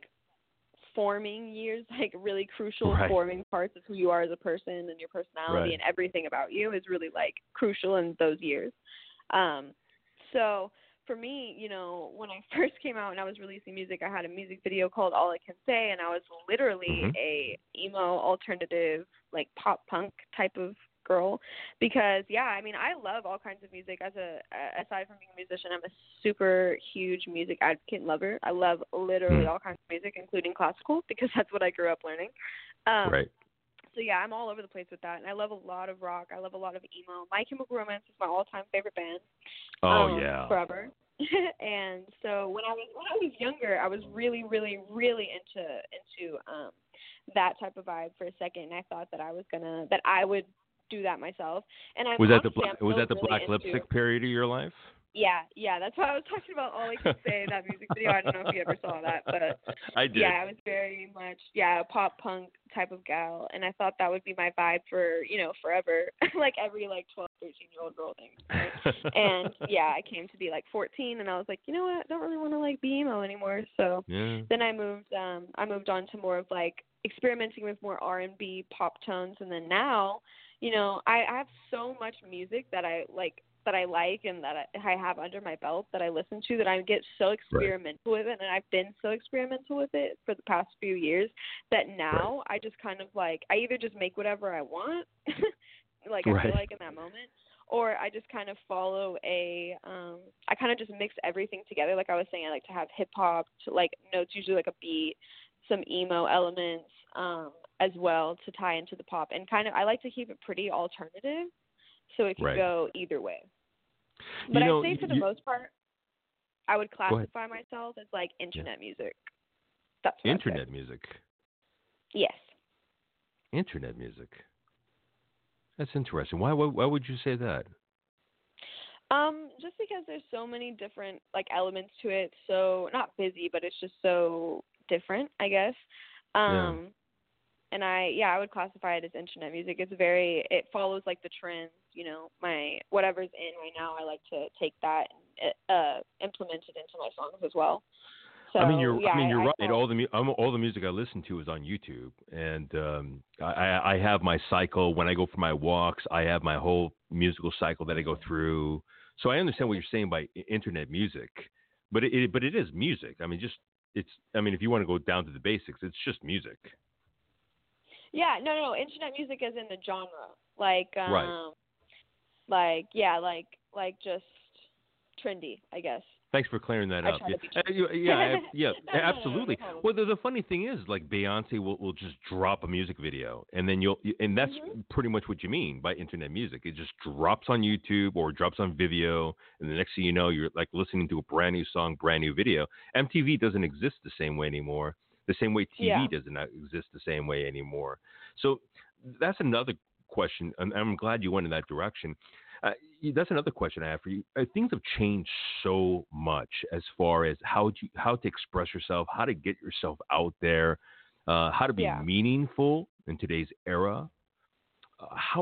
forming years, like, really crucial forming parts of who you are as a person and your personality and everything about you is really, like, crucial in those years. So for me, you know, when I first came out and I was releasing music, I had a music video called All I Can Say, and I was literally a emo, alternative, like pop punk type of girl, because I mean, I love all kinds of music. Aside from being a musician, I'm a super huge music advocate and lover. I love literally all kinds of music, including classical, because that's what I grew up learning. So yeah, I'm all over the place with that, and I love a lot of rock. I love a lot of emo. My Chemical Romance is my all-time favorite band. Forever. And so when I was younger, I was really, really, really into that type of vibe for a second, and I thought that I would do that myself. And I was that the black lipstick period of your life? Yeah, that's why I was talking about All I Can Say, that music video. I don't know if you ever saw that, but I did. Yeah, I was very much a pop punk type of gal, and I thought that would be my vibe for, you know, forever, like every like 12, 13-year-old girl thing. Right? And yeah, I came to be like 14, and I was like, you know what, I don't really want to like be emo anymore. So then I moved on to more of like experimenting with more R&B pop tones, and then now, you know, I have so much music that I like and that I have under my belt that I listen to, that I get so experimental with it, and I've been so experimental with it for the past few years that now I just kind of like, I either just make whatever I want like I feel like in that moment, or I just kind of follow I kind of just mix everything together. Like I was saying, I like to have hip hop to like notes, usually like a beat, some emo elements as well to tie into the pop. And kind of, I like to keep it pretty alternative, so it can go either way. But I'd say for the most part, I would classify myself as like internet music. That's what internet music. Yes. Internet music. That's interesting. Why would you say that? Just because there's so many different like elements to it. So not busy, but it's just so different, I guess. And I would classify it as internet music. It's it follows like the trends, you know, whatever's in right now. I like to take that and implement it into my songs as well. So, you're right. All the music I listen to is on YouTube, and I have my cycle. When I go for my walks, I have my whole musical cycle that I go through. So I understand what you're saying by internet music, but it is music. I mean, if you want to go down to the basics, it's just music. Yeah, no, internet music is in the genre, like, like just trendy, I guess. Thanks for clearing that up. Yeah, absolutely. Well, the funny thing is, like, Beyonce will just drop a music video, and then and that's pretty much what you mean by internet music. It just drops on YouTube or drops on Vimeo, and the next thing you know, you're like listening to a brand new song, brand new video. MTV doesn't exist the same way anymore. The same way TV doesn't exist the same way anymore. So that's another question. I'm glad you went in that direction. That's another question I have for you. Things have changed so much as far as how to express yourself, how to get yourself out there, how to be meaningful in today's era.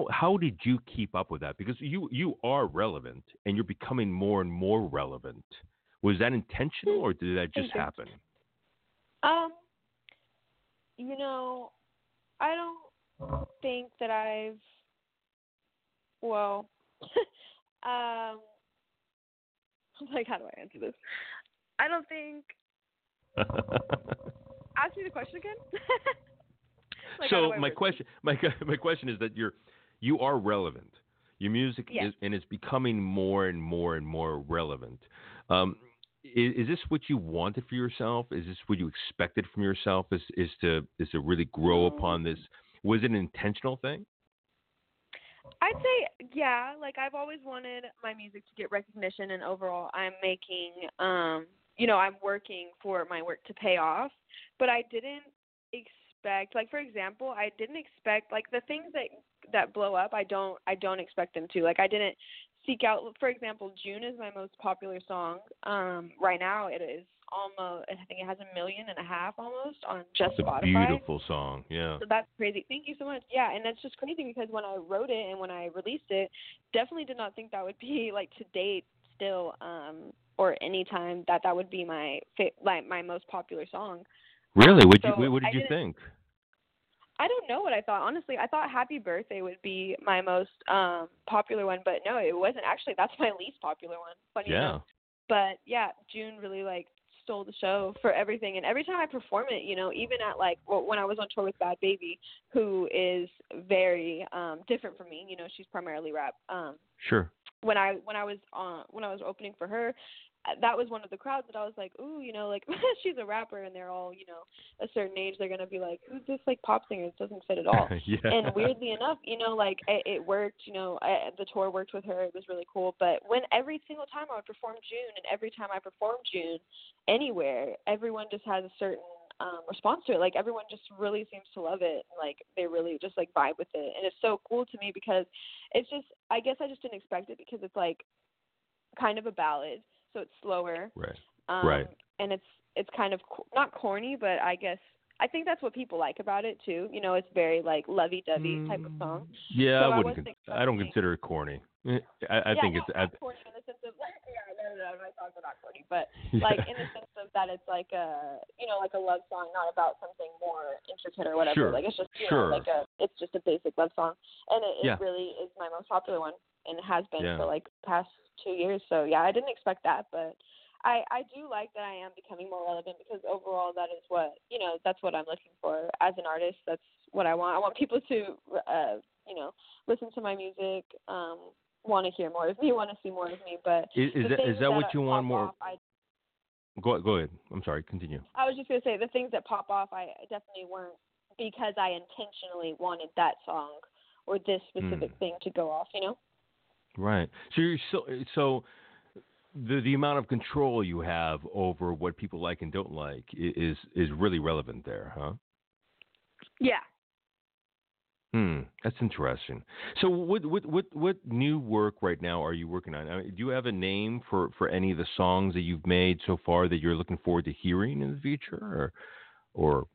How did you keep up with that? Because you are relevant and you're becoming more and more relevant. Was that intentional or did that just happen? I don't think that how do I answer this? I don't think. Ask me the question again. My question is that you are relevant. Your music is, and it's becoming more and more and more relevant. Is this what you wanted for yourself? Is this what you expected from yourself? Is to really grow upon this? Was it an intentional thing? I'd say, yeah, like I've always wanted my music to get recognition, and overall I'm making, I'm working for my work to pay off, but I didn't expect, like, for example, I didn't expect, like, the things that blow up, I don't expect them to. Like, I didn't seek out, for example, June is my most popular song. Right now it is almost, I think it has 1.5 million almost on just Spotify. It's a beautiful song, yeah. So that's crazy. Thank you so much. Yeah, and that's just crazy because when I wrote it and when I released it, definitely did not think that would be, like, to date still or any time that would be my most popular song. Really? What did you think? I don't know what I thought. Honestly, I thought Happy Birthday would be my most popular one, but no, it wasn't. Actually, that's my least popular one. Funny enough. But yeah, June really like stole the show for everything. And every time I perform it, you know, even at like when I was on tour with Bad Baby, who is very different from me, you know, she's primarily rap. Sure. When I was opening for her, that was one of the crowds that I was like, ooh, you know, like she's a rapper and they're all, you know, a certain age. They're going to be like, who's this like pop singer? It doesn't fit at all. And weirdly enough, you know, like it worked, you know, the tour worked with her. It was really cool. But when every single time I would perform June and every time I perform June anywhere, everyone just has a certain response to it. Like everyone just really seems to love it. Like they really just like vibe with it. And it's so cool to me because it's just, I guess I just didn't expect it because it's like kind of a ballad. So it's slower, and it's kind of not corny, but I guess I think that's what people like about it too. You know, it's very like lovey-dovey type of song. Yeah, so I don't consider it corny. I think it's corny in the sense of like, my songs are not corny, but like in the sense of that it's like a like a love song, not about something more intricate or whatever. Sure. Like it's just it's just a basic love song, and it really is my most popular one and has been for like the past 2 years. So yeah, I didn't expect that, but I do like that I am becoming more relevant because overall that is what, you know, that's what I'm looking for as an artist. That's what I want. I want people to, listen to my music, want to hear more of me, want to see more of me. But is that what you want more? Off, I, Go ahead. I'm sorry. Continue. I was just going to say the things that pop off, I definitely weren't because I intentionally wanted that song or this specific thing to go off, you know? Right. So you're so the amount of control you have over what people like and don't like is really relevant there, huh? Yeah. That's interesting. So what new work right now are you working on? I mean, do you have a name for any of the songs that you've made so far that you're looking forward to hearing in the future or?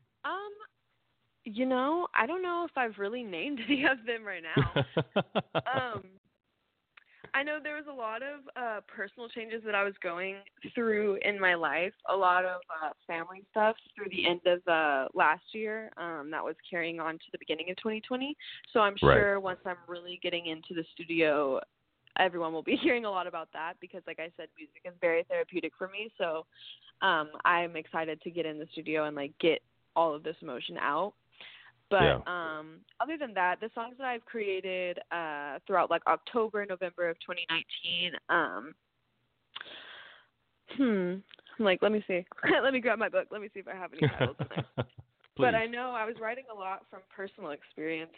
You know, I don't know if I've really named any of them right now. I know there was a lot of personal changes that I was going through in my life, a lot of family stuff through the end of last year that was carrying on to the beginning of 2020. So I'm sure once I'm really getting into the studio, everyone will be hearing a lot about that because, like I said, music is very therapeutic for me. So I'm excited to get in the studio and, like, get all of this emotion out. But other than that, the songs that I've created throughout like October, November of 2019. I'm like, let me see. Let me grab my book. Let me see if I have any titles in there. But I know I was writing a lot from personal experience,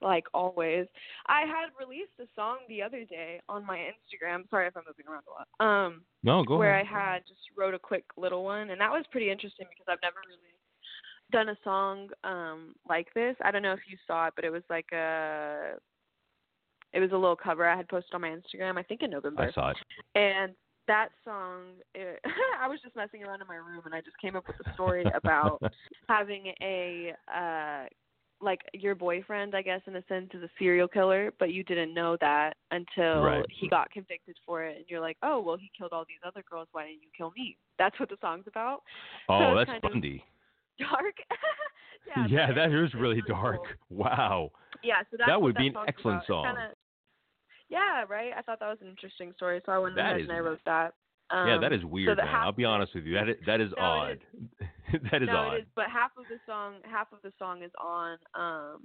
like always. I had released a song the other day on my Instagram. Sorry if I'm moving around a lot. No, go where ahead. I had just wrote a quick little one, and that was pretty interesting because I've never really done a song like this. I don't know if you saw it, but it was like a little cover I had posted on my Instagram, I think in November. I saw it. And that song, I was just messing around in my room and I just came up with a story about having a, like your boyfriend, I guess, in a sense is a serial killer, but you didn't know that until he got convicted for it. And you're like, oh, well, he killed all these other girls. Why didn't you kill me? That's what the song's about. Oh, so that's Bundy. Dark. Yeah, that is really dark. Cool. Wow. Yeah, so that would be an excellent song. Kinda, yeah, right? I thought that was an interesting story, so I went ahead and I wrote that. Yeah, that is weird, so man. I'll be honest with you. That is odd. That is odd. It is, but half of the song is on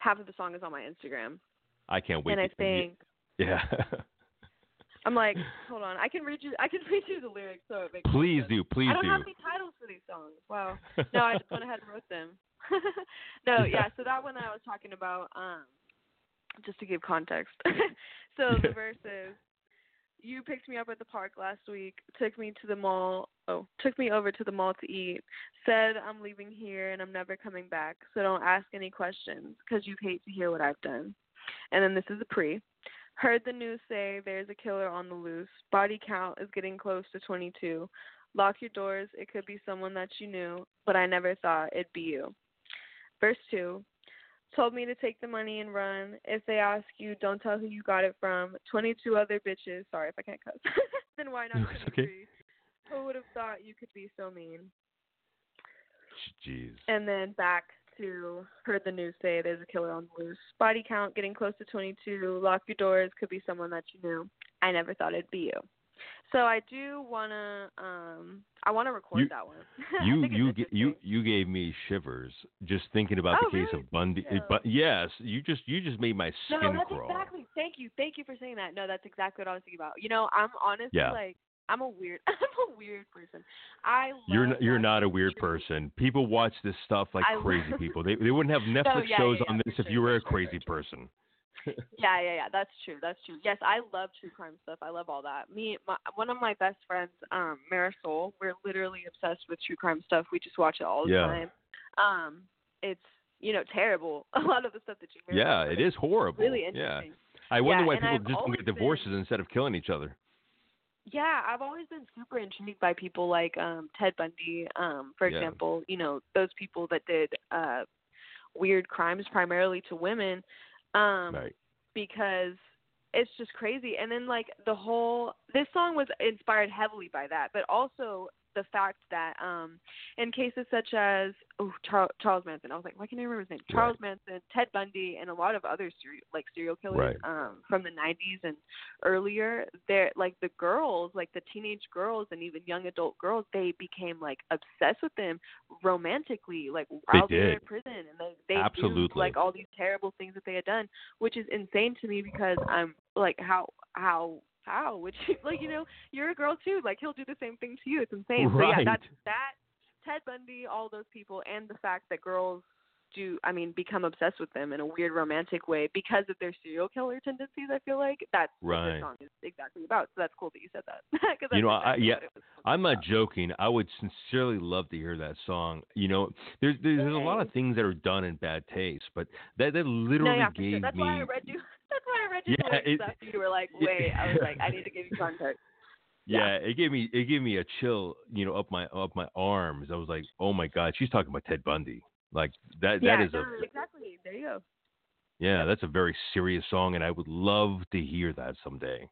my Instagram. I can't wait. And I think. Yeah. I'm like, hold on. I can read you the lyrics so it makes sense. Please do. I don't have any titles for these songs. Wow. No, I just went ahead and wrote them. So that one I was talking about, just to give context. So the verse is, you picked me up at the park last week, took me over to the mall to eat, said I'm leaving here and I'm never coming back, so don't ask any questions because you hate to hear what I've done. And then this is a pre. Heard the news say there's a killer on the loose. Body count is getting close to 22. Lock your doors. It could be someone that you knew, but I never thought it'd be you. Verse 2. Told me to take the money and run. If they ask you, don't tell who you got it from. 22 other bitches. Sorry if I can't cuss. Then why not? It's okay. Who would have thought you could be so mean? Jeez. And then back to heard the news say there's a killer on the loose. Body count getting close to 22. Lock your doors. Could be someone that you knew. I never thought it'd be you. So I do wanna record that one. You gave me shivers just thinking about the case of Bundy. Yeah. But yes, you just made my skin crawl. Exactly. Thank you for saying that. No, that's exactly what I was thinking about. You know, I'm honestly like. I'm a weird person. You're not a weird person. People watch this stuff like crazy people. They wouldn't have Netflix shows on this if you were a crazy person. Yeah. That's true. Yes, I love true crime stuff. I love all that. One of my best friends, Marisol, we're literally obsessed with true crime stuff. We just watch it all the time. It's terrible. A lot of the stuff that you hear. Yeah, it is horrible. Really interesting. Yeah. I wonder why people just don't get divorces instead of killing each other. Yeah, I've always been super intrigued by people like Ted Bundy, for example, those people that did weird crimes primarily to women because it's just crazy. And then like this song was inspired heavily by that, but also the fact that in cases such as Charles Manson, I was like, why can't I remember his name? Charles Manson, Ted Bundy, and a lot of other serial killers from the 90s and earlier, they're like the girls, like the teenage girls and even young adult girls, they became like obsessed with them romantically, like while they were in prison, and they do like all these terrible things that they had done, which is insane to me because I'm like how how would you, like, you know, you're a girl too. Like, he'll do the same thing to you. It's insane. Right. So yeah, that Ted Bundy, all those people, and the fact that girls do, I mean, become obsessed with them in a weird romantic way because of their serial killer tendencies. I feel like that's right. What this song is exactly about. So that's cool that you said that. You know, I'm not joking. I would sincerely love to hear that song. You know, there's a lot of things that are done in bad taste, but that literally gave me. That's why I read you. That's why I read you. You were like, wait. I was like, I need to give you context. Yeah, it gave me a chill, you know, up my arms. I was like, oh my God, she's talking about Ted Bundy. Like that. Yeah, that is exactly. There you go. Yeah, that's a very serious song, and I would love to hear that someday.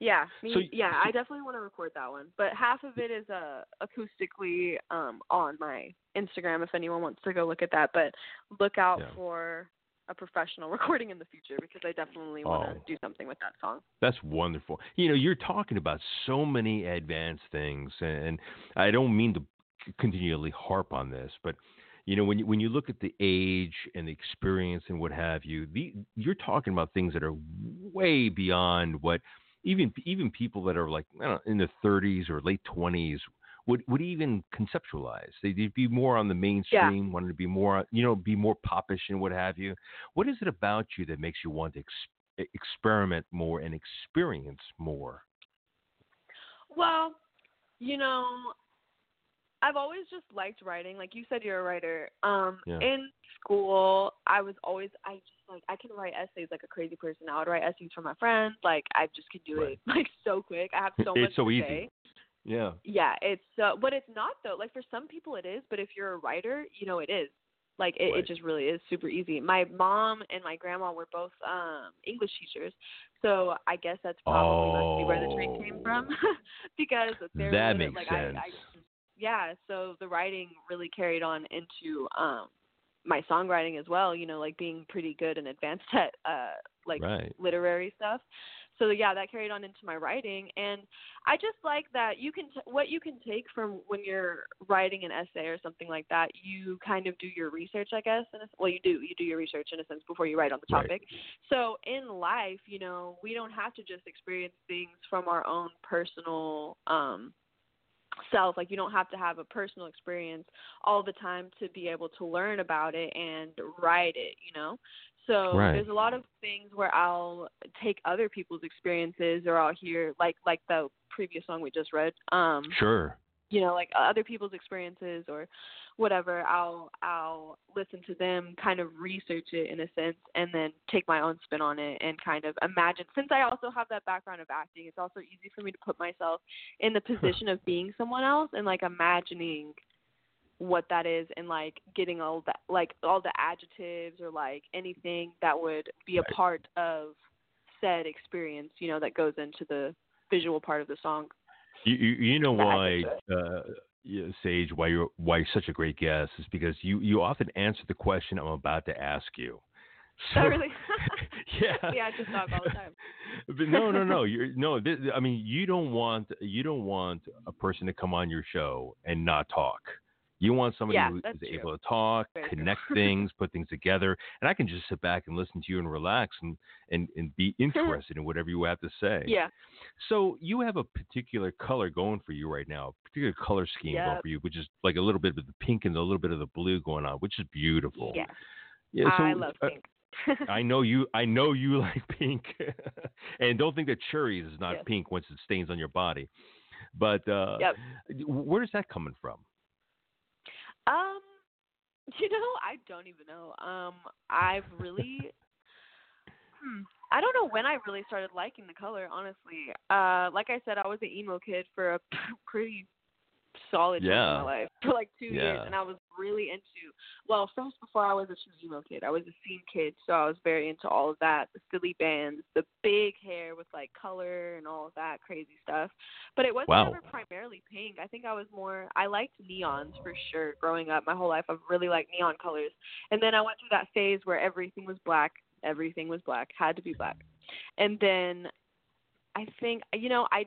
Yeah, I definitely want to record that one. But half of it is acoustically on my Instagram if anyone wants to go look at that. But look out for a professional recording in the future because I definitely want to do something with that song. That's wonderful. You know, you're talking about so many advanced things, and I don't mean to continually harp on this, but you know, when you look at the age and the experience and what have you, you're talking about things that are way beyond what even people that are like, I don't know, in their 30s or late 20s would even conceptualize. They'd be more on the mainstream, wanted to be more, you know, be more popish and what have you. What is it about you that makes you want to experiment more and experience more? Well, you know, I've always just liked writing. Like you said, you're a writer. In school, I can write essays like a crazy person. I would write essays for my friends. Like, I just could do it like so quick. I have so much to say. It's so easy. Yeah. Yeah. It's but it's not though. Like for some people it is, but if you're a writer, you know, it is. Like it just really is super easy. My mom and my grandma were both English teachers, so I guess that's probably where the trait came from because they're that really, makes like, sense. Yeah, so the writing really carried on into my songwriting as well, you know, like being pretty good and advanced at literary stuff. So, yeah, that carried on into my writing. And I just like that you can what you can take from when you're writing an essay or something like that, you kind of do your research, I guess. You do your research in a sense before you write on the topic. Right. So in life, you know, we don't have to just experience things from our own personal self. Like you don't have to have a personal experience all the time to be able to learn about it and write it, you know? So there's a lot of things where I'll take other people's experiences or I'll hear like the previous song we just read. You know, like other people's experiences or whatever, I'll listen to them, kind of research it in a sense, and then take my own spin on it and kind of imagine. Since I also have that background of acting, it's also easy for me to put myself in the position of being someone else and like imagining what that is and like getting all that, like all the adjectives or like anything that would be a part of said experience, you know, that goes into the visual part of the song. You know why, Sage, why you're such a great guest is because you often answer the question I'm about to ask you. So, oh, really? Yeah, I just talk all the time. But no. You don't want a person to come on your show and not talk. You want somebody who is able to talk, connect things, put things together. And I can just sit back and listen to you and relax and be interested in whatever you have to say. Yeah. So you have a particular color going for you right now, a particular color scheme going for you, which is like a little bit of the pink and a little bit of the blue going on, which is beautiful. Yeah. So, I love pink. I know you like pink. And don't think that cherries is not pink once it stains on your body. But where is that coming from? You know, I don't even know. I don't know when I really started liking the color, honestly. Like I said, I was an emo kid for a pretty solid year of my life, for like 2 years, and I was really into, well, first before I was a true emo kid, I was a scene kid, so I was very into all of that, the silly bands, the big hair with like color and all of that crazy stuff, but it wasn't ever primarily pink. I think I liked neons for sure growing up. My whole life I've really liked neon colors, and then I went through that phase where everything was black, had to be black, and then I think, you know, I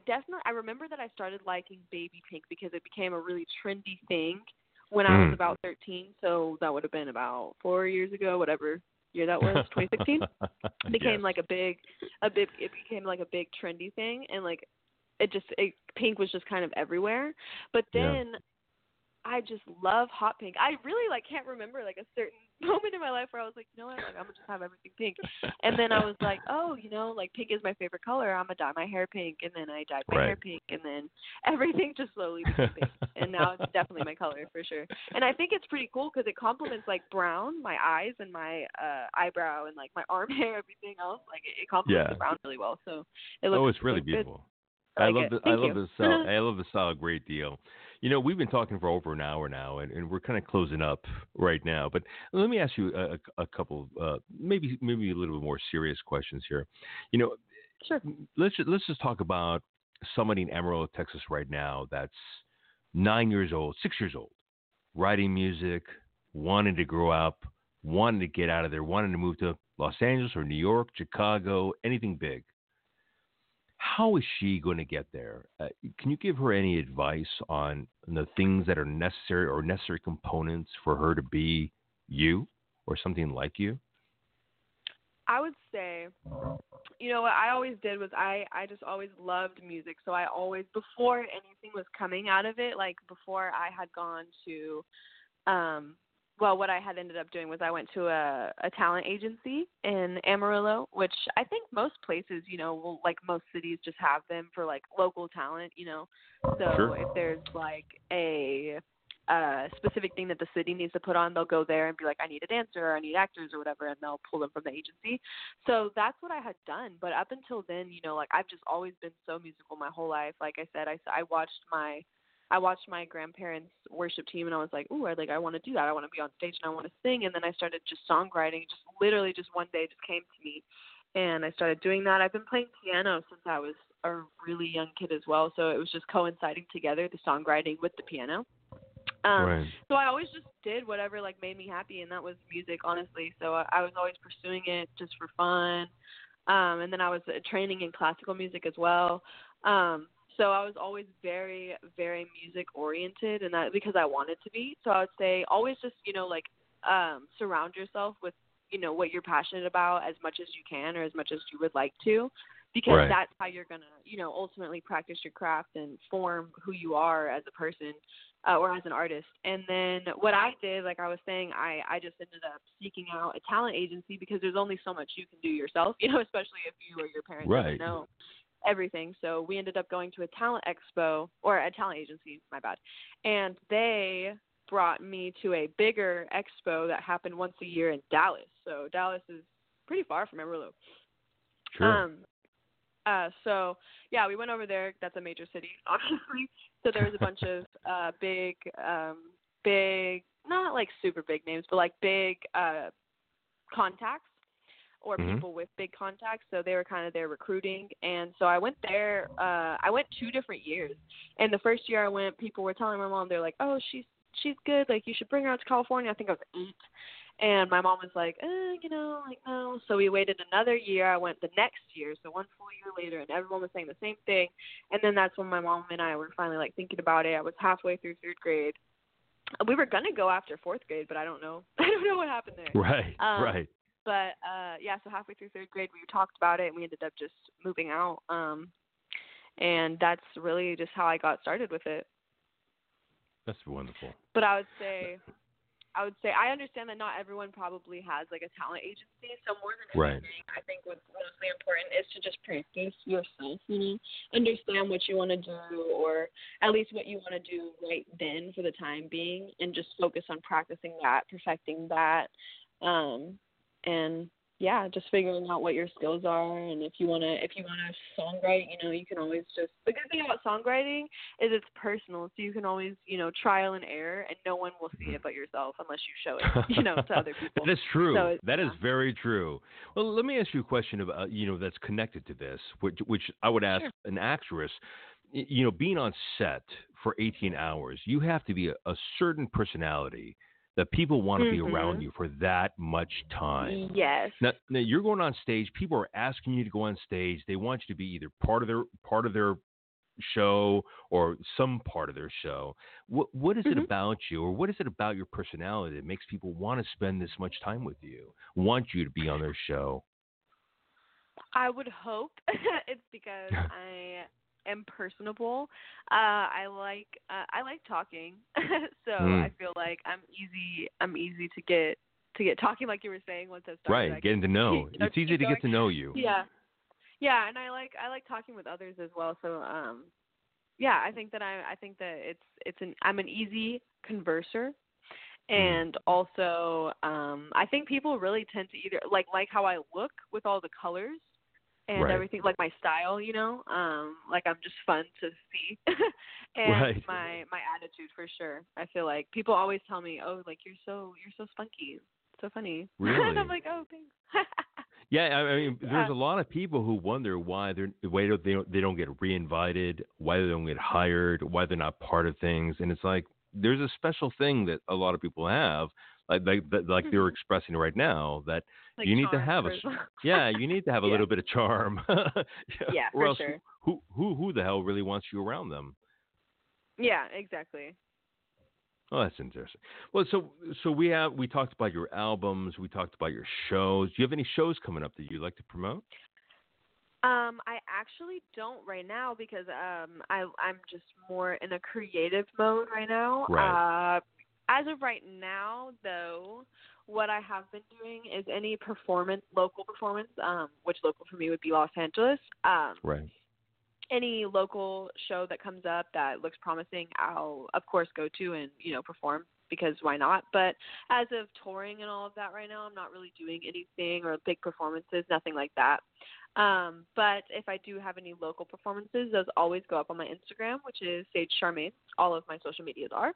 remember that I started liking baby pink because it became a really trendy thing when I was about 13. So that would have been about 4 years ago, whatever, year that was, 2016, became like a big it became like a big trendy thing, and like it pink was just kind of everywhere. But then I just love hot pink. I really can't remember a certain moment in my life where I was like, you know what, I'm gonna just have everything pink. And then I was like, oh, pink is my favorite color. I'm gonna dye my hair pink. And then I dyed my hair pink, and then everything just slowly became pink. And now it's definitely my color for sure. And I think it's pretty cool because it complements brown, my eyes and my eyebrow and my arm hair, everything else. It complements the brown really well. So it looks it's really beautiful. Good. I love the style a great deal. We've been talking for over an hour now, and we're kind of closing up right now. But let me ask you a couple, maybe a little bit more serious questions here. Sure. Let's just talk about somebody in Amarillo, Texas, right now that's 6 years old, writing music, wanting to grow up, wanting to get out of there, wanting to move to Los Angeles or New York, Chicago, anything big. How is she going to get there? Can you give her any advice on the things that are necessary or necessary components for her to be you or something like you? I would say, what I always did was I just always loved music. So I always, before anything was coming out of it, before I had gone to, what I had ended up doing was I went to a talent agency in Amarillo, which I think most places, will, most cities just have them for, local talent, So sure. If there's, a specific thing that the city needs to put on, they'll go there and be like, I need a dancer or I need actors or whatever, and they'll pull them from the agency. So that's what I had done. But up until then, I've just always been so musical my whole life. Like I said, I watched my grandparents' worship team, and I was like, ooh, I want to do that. I want to be on stage, and I want to sing. And then I started just songwriting. Just literally just one day it just came to me, and I started doing that. I've been playing piano since I was a really young kid as well, so it was just coinciding together, the songwriting with the piano. So I always just did whatever, made me happy, and that was music, honestly. So I was always pursuing it just for fun. And then I was training in classical music as well. So I was always very, very music-oriented, and that because I wanted to be. So I would say always just, surround yourself with, what you're passionate about as much as you can or as much as you would like to, because that's how you're going to, ultimately practice your craft and form who you are as a person or as an artist. And then what I did, I was saying, I just ended up seeking out a talent agency because there's only so much you can do yourself, especially if you or your parents don't know everything. So we ended up going to a talent expo or a talent agency, my bad. And they brought me to a bigger expo that happened once a year in Dallas. So Dallas is pretty far from Amarillo. Sure. We went over there. That's a major city, honestly. So there was a bunch of big, not super big names, but big contacts. Or people with big contacts, so they were kind of there recruiting. And so I went there. I went 2 different years. And the first year I went, people were telling my mom, they're like, oh, she's good. You should bring her out to California. I think I was 8. And my mom was like, no. So we waited another year. I went the next year, so one full year later, and everyone was saying the same thing. And then that's when my mom and I were finally, thinking about it. I was halfway through 3rd grade. We were going to go after 4th grade, but I don't know. I don't know what happened there. Right. But, so halfway through 3rd grade, we talked about it, and we ended up just moving out. And that's really just how I got started with it. That's wonderful. But I would say, I understand that not everyone probably has, a talent agency. So more than anything, I think what's mostly important is to just practice yourself, understand what you want to do, or at least what you want to do right then for the time being, and just focus on practicing that, perfecting that, and just figuring out what your skills are, and if you wanna songwrite, you can always just. The good thing about songwriting is it's personal, so you can always trial and error, and no one will see it but yourself unless you show it, to other people. That is true. So that is very true. Well, let me ask you a question about that's connected to this, which I would ask an actress. Being on set for 18 hours, you have to be a certain personality that people want to be around you for that much time. Yes. Now you're going on stage. People are asking you to go on stage. They want you to be either part of their show or some part of their show. What is it about you, or what is it about your personality that makes people want to spend this much time with you, want you to be on their show? I would hope it's because I am personable. I like talking, so I feel like I'm easy to get talking, like you were saying, once I started. Right, getting to know. It's easy to get to know you. Yeah. Yeah, and I like talking with others as well. So, I think that I'm an easy converser, and also I think people really tend to either like how I look with all the colors and everything, like my style, like I'm just fun to see, and my attitude for sure. I feel like people always tell me, "Oh, like you're so spunky, so funny." Really? And I'm like, "Oh, thanks." Yeah, I mean, there's a lot of people who wonder why they don't get reinvited, why they don't get hired, why they're not part of things, and it's like there's a special thing that a lot of people have, like they're expressing right now, that like you need to have a little bit of charm, or else sure. Who the hell really wants you around them? Yeah, exactly. Oh, that's interesting. Well, so we talked about your albums, we talked about your shows. Do you have any shows coming up that you'd like to promote? I actually don't right now, because I'm just more in a creative mode right now. Right. As of right now, though, what I have been doing is any local performance, which local for me would be Los Angeles. Right. Any local show that comes up that looks promising, I'll of course go to and perform, because why not? But as of touring and all of that right now, I'm not really doing anything or big performances, nothing like that. But if I do have any local performances, those always go up on my Instagram, which is Sage Charmaine. All of my social medias are.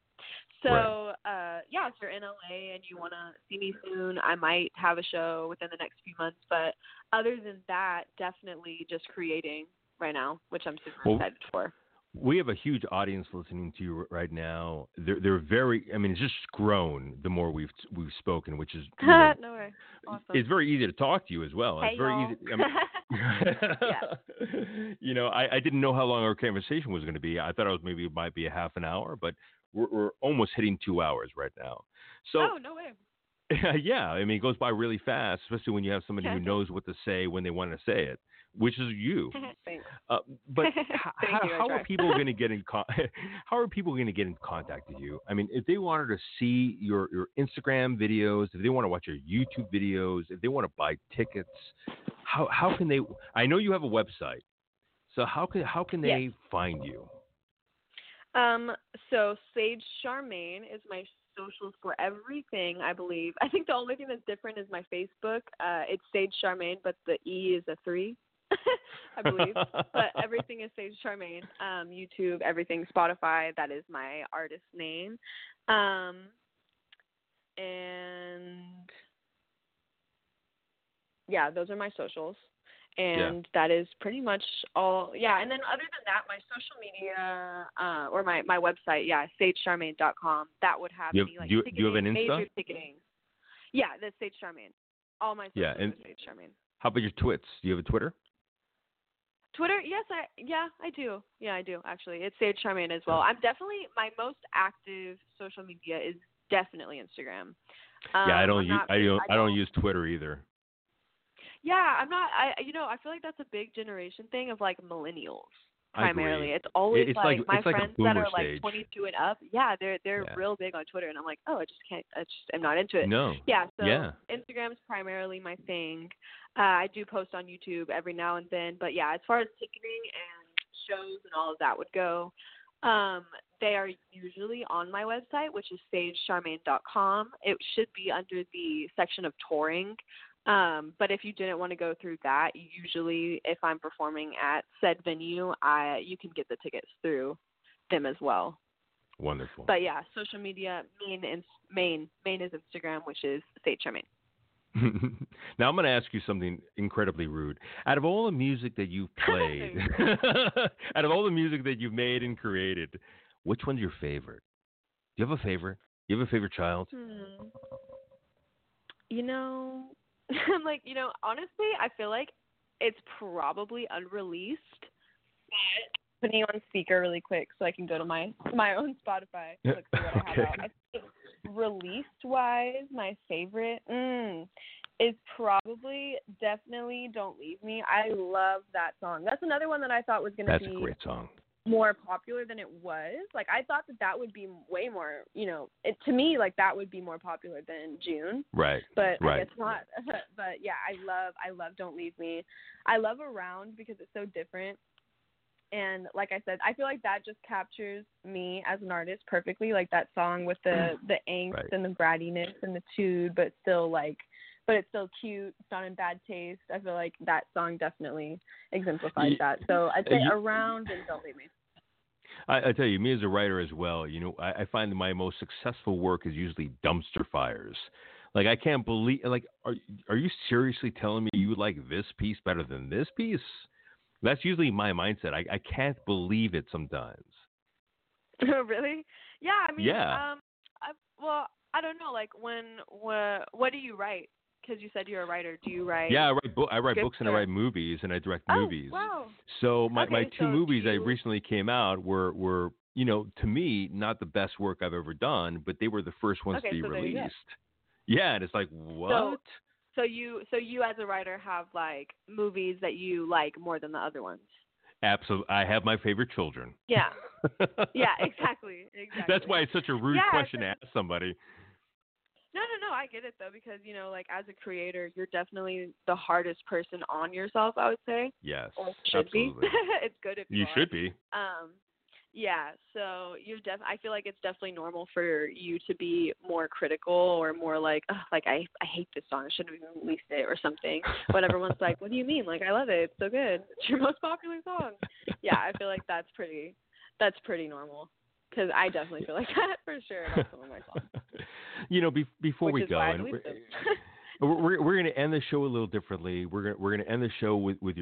So, if you're in LA and you want to see me soon, I might have a show within the next few months. But other than that, definitely just creating right now, which I'm super excited for. We have a huge audience listening to you right now. They're very, it's just grown the more we've spoken, which is no way. Awesome. It's very easy to talk to you as well. Hey, it's very y'all. Easy. I didn't know how long our conversation was going to be. I thought it might be a half an hour, but we're almost hitting 2 hours right now. So, oh, no way. Yeah, it goes by really fast, especially when you have somebody who knows what to say when they want to say it, which is you. But how are people going to get in contact with you? If they wanted to see your Instagram videos, if they want to watch your YouTube videos, if they want to buy tickets, how can they? I know you have a website, so how can they find you? So Sage Charmaine is my socials for everything, I believe. I think the only thing that's different is my Facebook. It's Sage Charmaine, but the E is a 3, I believe. But everything is Sage Charmaine. YouTube, everything, Spotify, that is my artist name. And yeah, those are my socials. And that is pretty much all. Yeah, and then other than that, my social media or my website, sagecharmaine.com, that would have me like ticketing. Do you have an Insta? Major ticketing. Yeah, that's Sage Charmaine. All my socials are Sage Charmaine. How about your twits? Do you have a Twitter? Twitter? Yes, I do. Yeah, I do, actually. It's Sage Charmaine as well. I'm definitely, my most active social media is definitely Instagram. I don't use Twitter either. Yeah, I feel like that's a big generation thing of like millennials primarily. It's always my friends that are like 22 and up. Yeah, they're real big on Twitter, and I'm like, oh, I'm not into it. No. Yeah. So Instagram's primarily my thing. I do post on YouTube every now and then, but yeah, as far as ticketing and shows and all of that would go, they are usually on my website, which is sagecharmaine.com. It should be under the section of touring. But if you didn't want to go through that, usually if I'm performing at said venue, you can get the tickets through them as well. Wonderful. But yeah, social media, main is Instagram, which is Sage Charmaine. Now I'm going to ask you something incredibly rude. Out of all the music that you've played, out of all the music that you've made and created, which one's your favorite? Do you have a favorite? Do you have a favorite child? I'm like, honestly, I feel like it's probably unreleased, but putting on speaker really quick so I can go to my own Spotify. Look for what I have out. I think released-wise, my favorite is probably definitely Don't Leave Me. I love that song. That's another one that I thought was going to be a great song. More popular than it was. Like, I thought that would be way more, you know, to me, like, that would be more popular than June. Right. But right. It's not. But yeah, I love Don't Leave Me. I love Around because it's so different. And like I said, I feel like that just captures me as an artist perfectly. Like that song with the angst right. and the brattiness and the tude, but still like, but it's still cute. It's not in bad taste. I feel like that song definitely exemplifies that. So I'd say Around and Don't Leave Me. I tell you, me as a writer as well, you know, I find that my most successful work is usually dumpster fires. Like, I can't believe, like, are you seriously telling me you like this piece better than this piece? That's usually my mindset. I can't believe it sometimes. Really? Yeah. I mean, yeah. I don't know. Like, what do you write? Because you said you're a writer. Do you write? Yeah, I write books and I write movies and I direct movies. Wow. So my two movies that recently came out were, you know, to me, not the best work I've ever done, but they were the first ones to be released. Yeah, and it's like, what? So you as a writer have like movies that you like more than the other ones. Absolutely. I have my favorite children. Yeah. Yeah, exactly. That's why it's such a rude question to ask somebody. No, I get it though, because, you know, like as a creator, you're definitely the hardest person on yourself, I would say. Yes. Or should absolutely. Be. It's good if you are. Should be. Yeah, so I feel like it's definitely normal for you to be more critical or more like, oh, like I hate this song. I shouldn't have even released it or something. But everyone's like, what do you mean? Like, I love it. It's so good. It's your most popular song. Yeah, I feel like that's pretty normal because I definitely feel like that for sure about some of my songs. You know, before we go, we're going to end the show a little differently. We're going to end the show with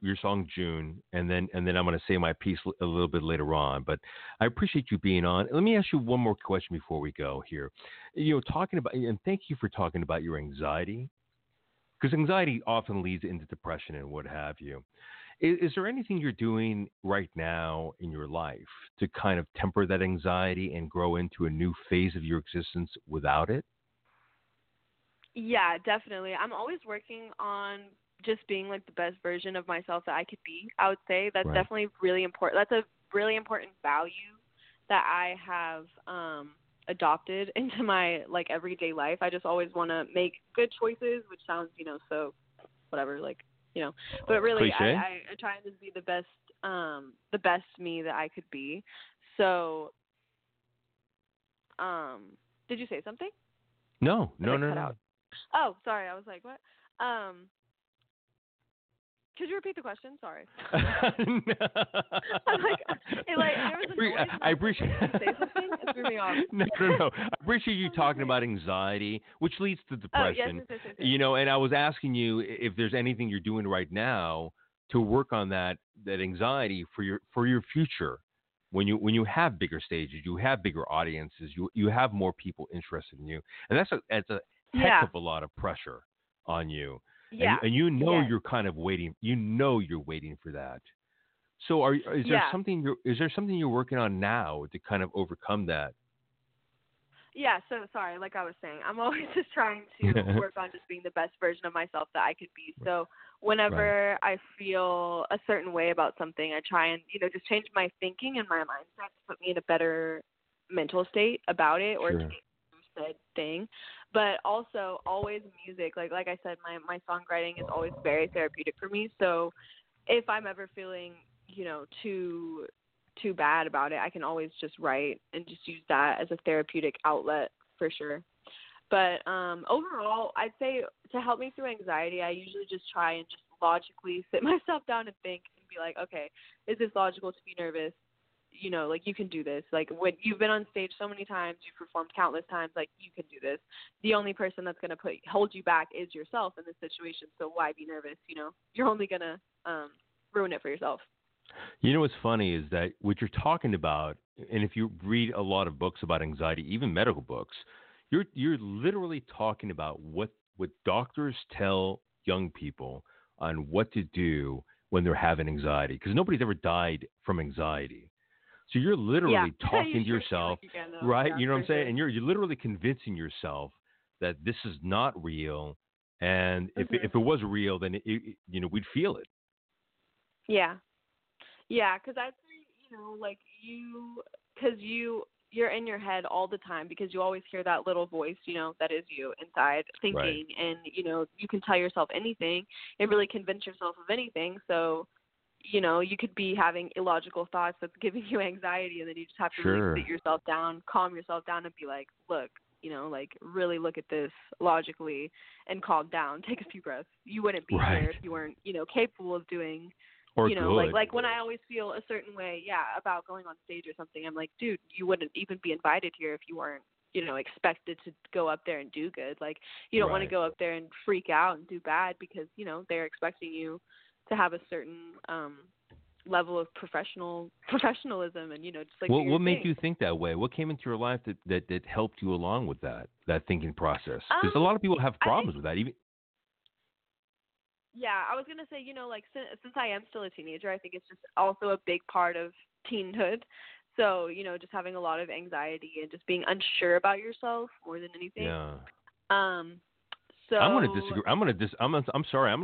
your song June, and then I'm going to say my piece a little bit later on. But I appreciate you being on. Let me ask you one more question before we go here. You know, talking about, and thank you for talking about your anxiety, because anxiety often leads into depression and what have you. Is there anything you're doing right now in your life to kind of temper that anxiety and grow into a new phase of your existence without it? Yeah, definitely. I'm always working on just being like the best version of myself that I could be. I would say that's right. Definitely really important. That's a really important value that I have adopted into my like everyday life. I just always want to make good choices, which sounds, you know, so whatever, like, you know, but really I try to be the best me that I could be. So, did you say something? No. Oh, sorry. I was like, what? Could you repeat the question? Sorry. I'm like, there was a noise. I appreciate you say something. It threw me off. No. I appreciate you talking about anxiety, which leads to depression. Oh, yes. You know, and I was asking you if there's anything you're doing right now to work on that anxiety for your future. When you have bigger stages, you have bigger audiences, you have more people interested in you, and that's a heck of a lot of pressure on you. Yeah. And you know you're kind of waiting. You know you're waiting for that. So is there something you're working on now to kind of overcome that? Yeah. So sorry, like I was saying, I'm always just trying to work on just being the best version of myself that I could be. So whenever I feel a certain way about something, I try and, you know, just change my thinking and my mindset to put me in a better mental state about it or to said thing. But also always music. Like I said, my songwriting is always very therapeutic for me. So if I'm ever feeling, you know, too bad about it, I can always just write and just use that as a therapeutic outlet for sure. But overall, I'd say to help me through anxiety, I usually just try and just logically sit myself down and think and be like, okay, is this logical to be nervous? You know, like, you can do this. Like, when you've been on stage so many times, you've performed countless times, like, you can do this. The only person that's going to hold you back is yourself in this situation, so why be nervous? You know, you're only going to ruin it for yourself. You know what's funny is that what you're talking about, and if you read a lot of books about anxiety, even medical books, you're literally talking about what doctors tell young people on what to do when they're having anxiety, because nobody's ever died from anxiety. So you're literally talking to yourself, right? Yeah, you know what I'm saying? And you're literally convincing yourself that this is not real. And if it was real, then we'd feel it. Yeah. Yeah. Cause I'd say, you're in your head all the time, because you always hear that little voice, that is you inside thinking, and you can tell yourself anything and really convince yourself of anything. So, you could be having illogical thoughts that's giving you anxiety, and then you just have to really sit yourself down, calm yourself down, and be like, look, really look at this logically and calm down, take a few breaths. You wouldn't be here if you weren't, capable of doing, or like when I always feel a certain way, about going on stage or something, I'm like, dude, you wouldn't even be invited here if you weren't, expected to go up there and do good. Like, you don't want to go up there and freak out and do bad, because, they're expecting you to have a certain level of professionalism and, just like what made you think that way? What came into your life that helped you along with that thinking process? Because a lot of people have problems with that, even. Yeah, I was going to say, since I am still a teenager, I think it's just also a big part of teenhood. So, just having a lot of anxiety and just being unsure about yourself more than anything. Yeah. So I'm going to disagree. I'm going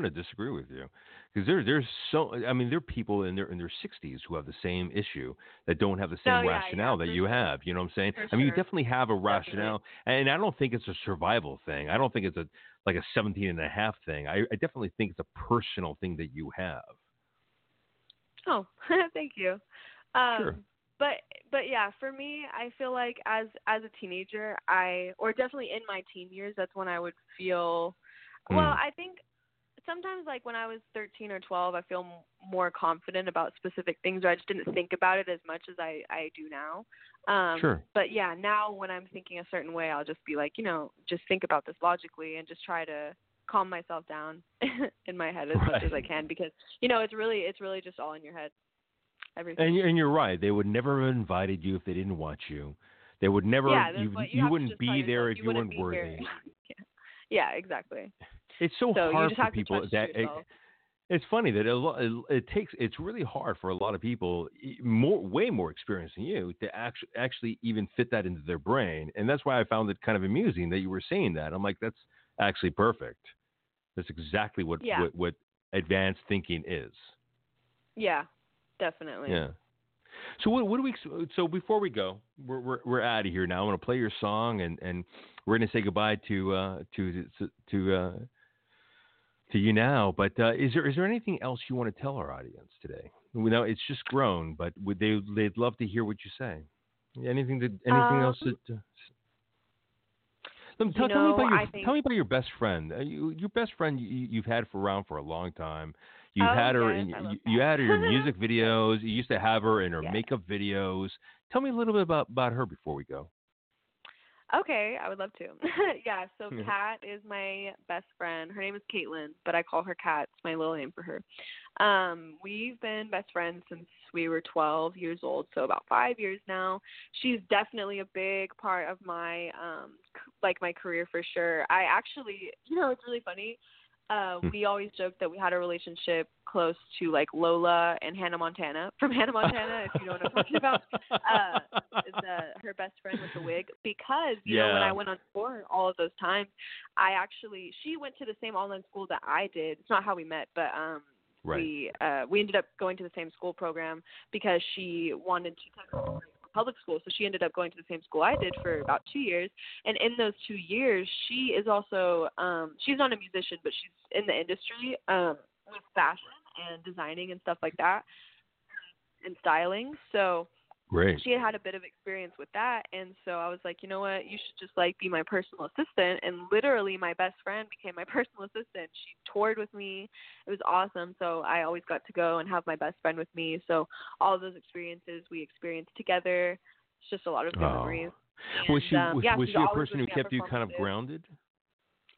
to disagree with you, because there are people in their 60s who have the same issue that don't have the same rationale that you have. You know what I'm saying? I mean, you definitely have a rationale, and I don't think it's a survival thing. I don't think it's a 17 and a half thing. I definitely think it's a personal thing that you have. Oh, thank you. Sure. But yeah, for me, I feel like as a teenager, or definitely in my teen years, that's when I would feel, well, I think sometimes like when I was 13 or 12, I feel more confident about specific things, or I just didn't think about it as much as I do now. Sure. But yeah, now when I'm thinking a certain way, I'll just be like, just think about this logically and just try to calm myself down in my head as much as I can, because, it's really just all in your head. Everything. And you're right. They would never have invited you if they didn't want you. They would never. Yeah, you wouldn't be there if you weren't worthy. Yeah, exactly. It's so hard for people. It's funny that it's really hard for a lot of people, way more experienced than you, to actually even fit that into their brain. And that's why I found it kind of amusing that you were saying that. I'm like, that's actually perfect. That's exactly what advanced thinking is. Yeah. Definitely. Yeah. So what do we? So before we go, we're out of here now. I'm gonna play your song, and we're gonna say goodbye to you now. But is there anything else you want to tell our audience today? We know it's just grown, but they'd love to hear what you say. Anything else? Tell me about your best friend. Your best friend you've had around for a long time. You had her in your music videos. You used to have her in her makeup videos. Tell me a little bit about her before we go. Okay, I would love to. Yeah, so Kat is my best friend. Her name is Caitlin, but I call her Kat. It's my little name for her. We've been best friends since we were 12 years old, so about 5 years now. She's definitely a big part of my my career for sure. I actually, it's really funny. We always joked that we had a relationship close to like Lola and Hannah Montana from Hannah Montana, if you know what I'm talking about, her best friend with the wig, because, you know, when I went on tour all of those times, she went to the same online school that I did. It's not how we met, but, we ended up going to the same school program because she wanted to take public school. So she ended up going to the same school I did for about 2 years. And in those 2 years, she is also, she's not a musician, but she's in the industry with fashion and designing and stuff like that and styling. So she had a bit of experience with that. And so I was like, you know what, you should just like be my personal assistant. And literally my best friend became my personal assistant. She toured with me. It was awesome. So I always got to go and have my best friend with me. So all of those experiences we experienced together. It's just a lot of good memories. And, was she a person who kept you kind of grounded?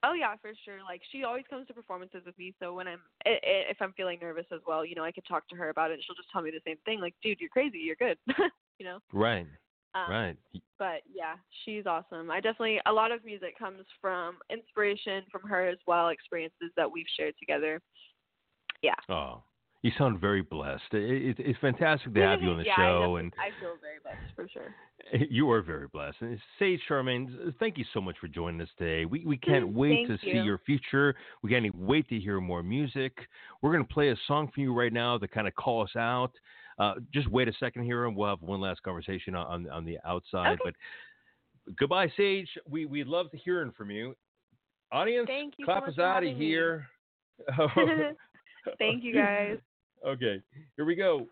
Oh yeah, for sure. Like she always comes to performances with me. So when if I'm feeling nervous as well, I could talk to her about it. And she'll just tell me the same thing. Like, dude, you're crazy. You're good. Right. Right. But yeah, she's awesome. A lot of music comes from inspiration from her as well. Experiences that we've shared together. Yeah. Oh, You sound very blessed. It's fantastic to have you on the show. And I feel very blessed, for sure. You are very blessed. And Sage Charmaine, thank you so much for joining us today. We can't wait to see your future. We can't wait to hear more music. We're going to play a song for you right now to kind of call us out. Just wait a second here, and we'll have one last conversation on the outside. Okay. But goodbye, Sage. We'd love to hearing from you. Audience, thank you clap us out of here. Thank you, guys. Okay, here we go.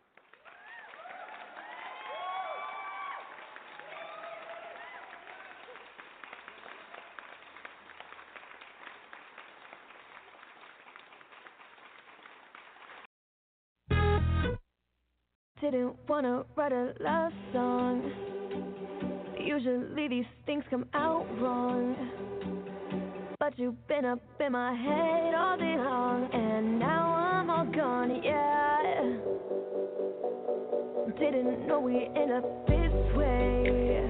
Didn't wanna write a love song. Usually these things come out wrong. But you've been up in my head all day long, and now I'm all gone, yeah. Didn't know we end up this way,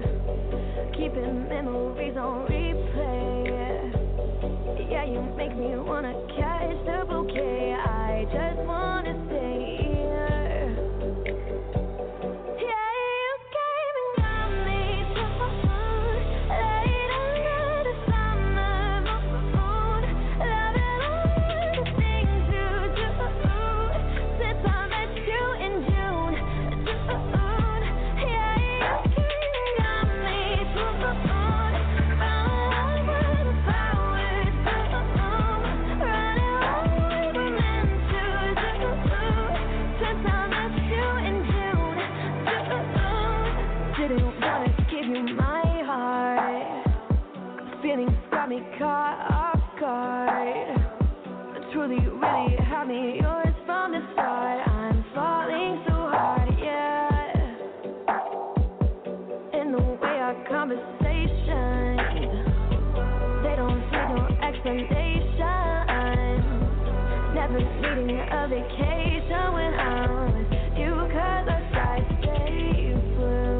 keeping memories on replay. Yeah, you make me wanna catch the bouquet. I just wanna stay here. Yeah, you came and got me just for fun. Me caught off guard. Truly, really had me yours from the start. I'm falling so hard, yeah. And the way our conversations, they don't need no explanation. Never needing a vacation when I'm with you, 'cause I tried to stay blue.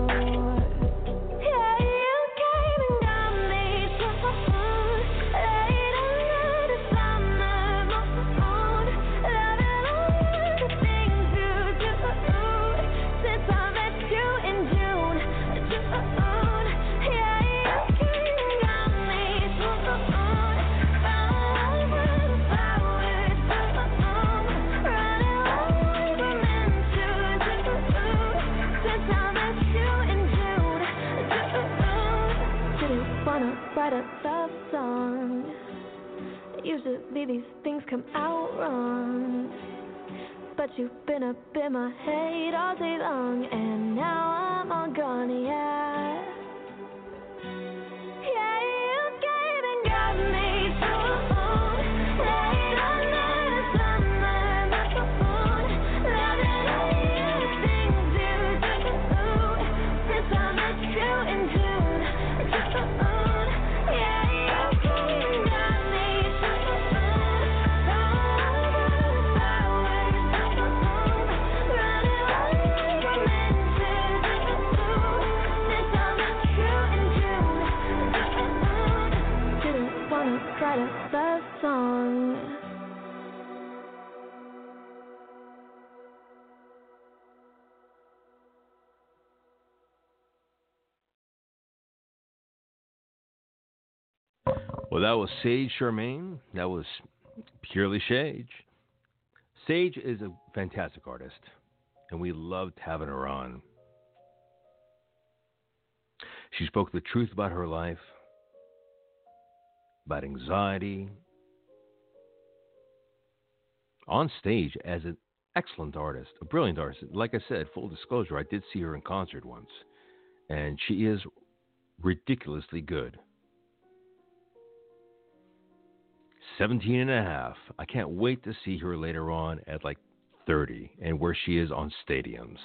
Write a love song. Usually these things come out wrong. But you've been up in my head all day long, and now I'm all gone, yeah. Yeah, you came and got me so old. Laid under the summer microphone. Loving all your things you do. Since I met you in June, just for fun. Well, that was Sage Charmaine. That was purely Sage. Sage is a fantastic artist, and we loved having her on. She spoke the truth about her life, about anxiety, on stage as an excellent artist, a brilliant artist. Like I said, full disclosure, I did see her in concert once, and she is ridiculously good. 17 and a half. I can't wait to see her later on at like 30 and where she is on stadiums.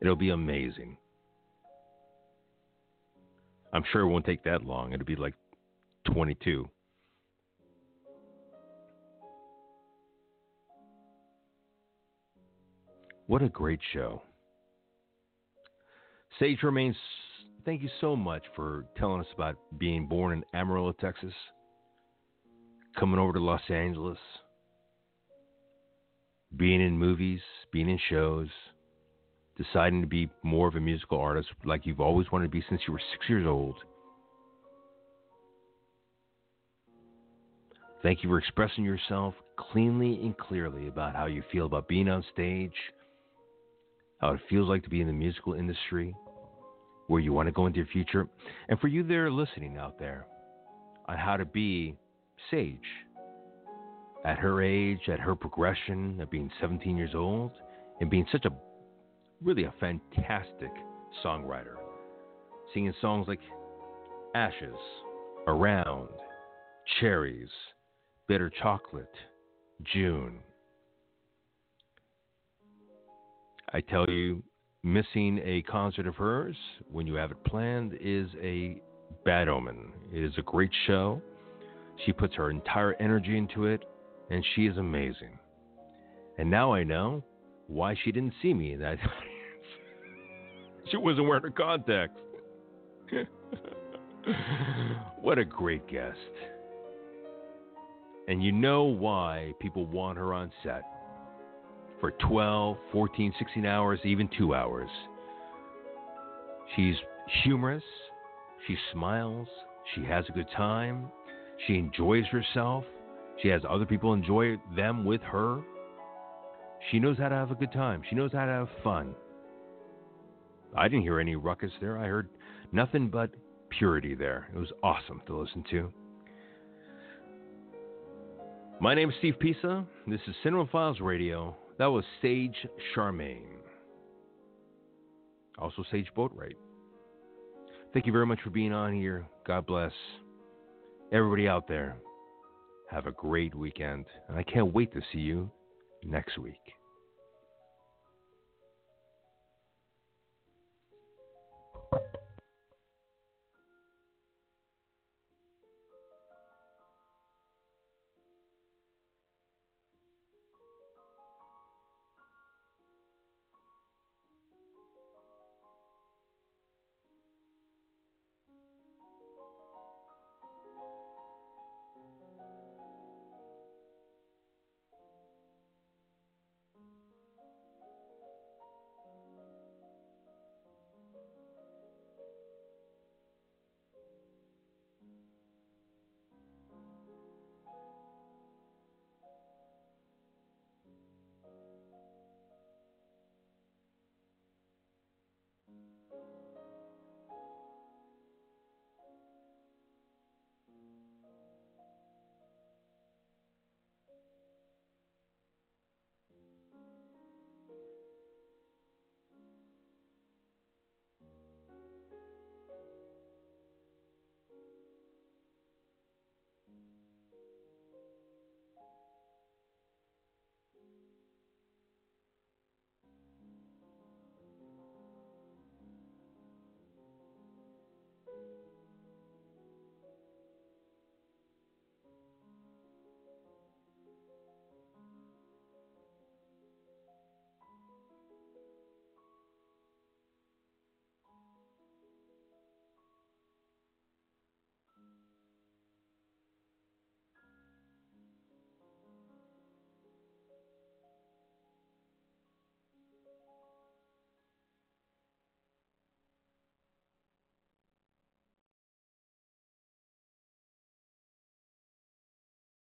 It'll be amazing. I'm sure it won't take that long. It'll be like 22. What a great show. Sage Charmaine, thank you so much for telling us about being born in Amarillo, Texas. Coming over to Los Angeles, being in movies, being in shows, deciding to be more of a musical artist like you've always wanted to be since you were 6 years old. Thank you for expressing yourself cleanly and clearly about how you feel about being on stage, how it feels like to be in the musical industry, where you want to go into your future, and for you there listening out there on how to be Sage at her age, at her progression of being 17 years old and being such a really a fantastic songwriter, singing songs like Ashes, Around, Cherries, Bitter Chocolate, June. I tell you, missing a concert of hers when you have it planned is a bad omen. It is a great show. She puts her entire energy into it, and she is amazing. And now I know why she didn't see me. That she wasn't wearing her contacts. What a great guest. And you know why people want her on set for 12, 14, 16 hours, even 2 hours. She's humorous. She smiles. She has a good time. She enjoys herself. She has other people enjoy them with her. She knows how to have a good time. She knows how to have fun. I didn't hear any ruckus there. I heard nothing but purity there. It was awesome to listen to. My name is Steve Pisa. This is Cinema Files Radio. That was Sage Charmaine. Also Sage Boatwright. Thank you very much for being on here. God bless. Everybody out there, have a great weekend, and I can't wait to see you next week.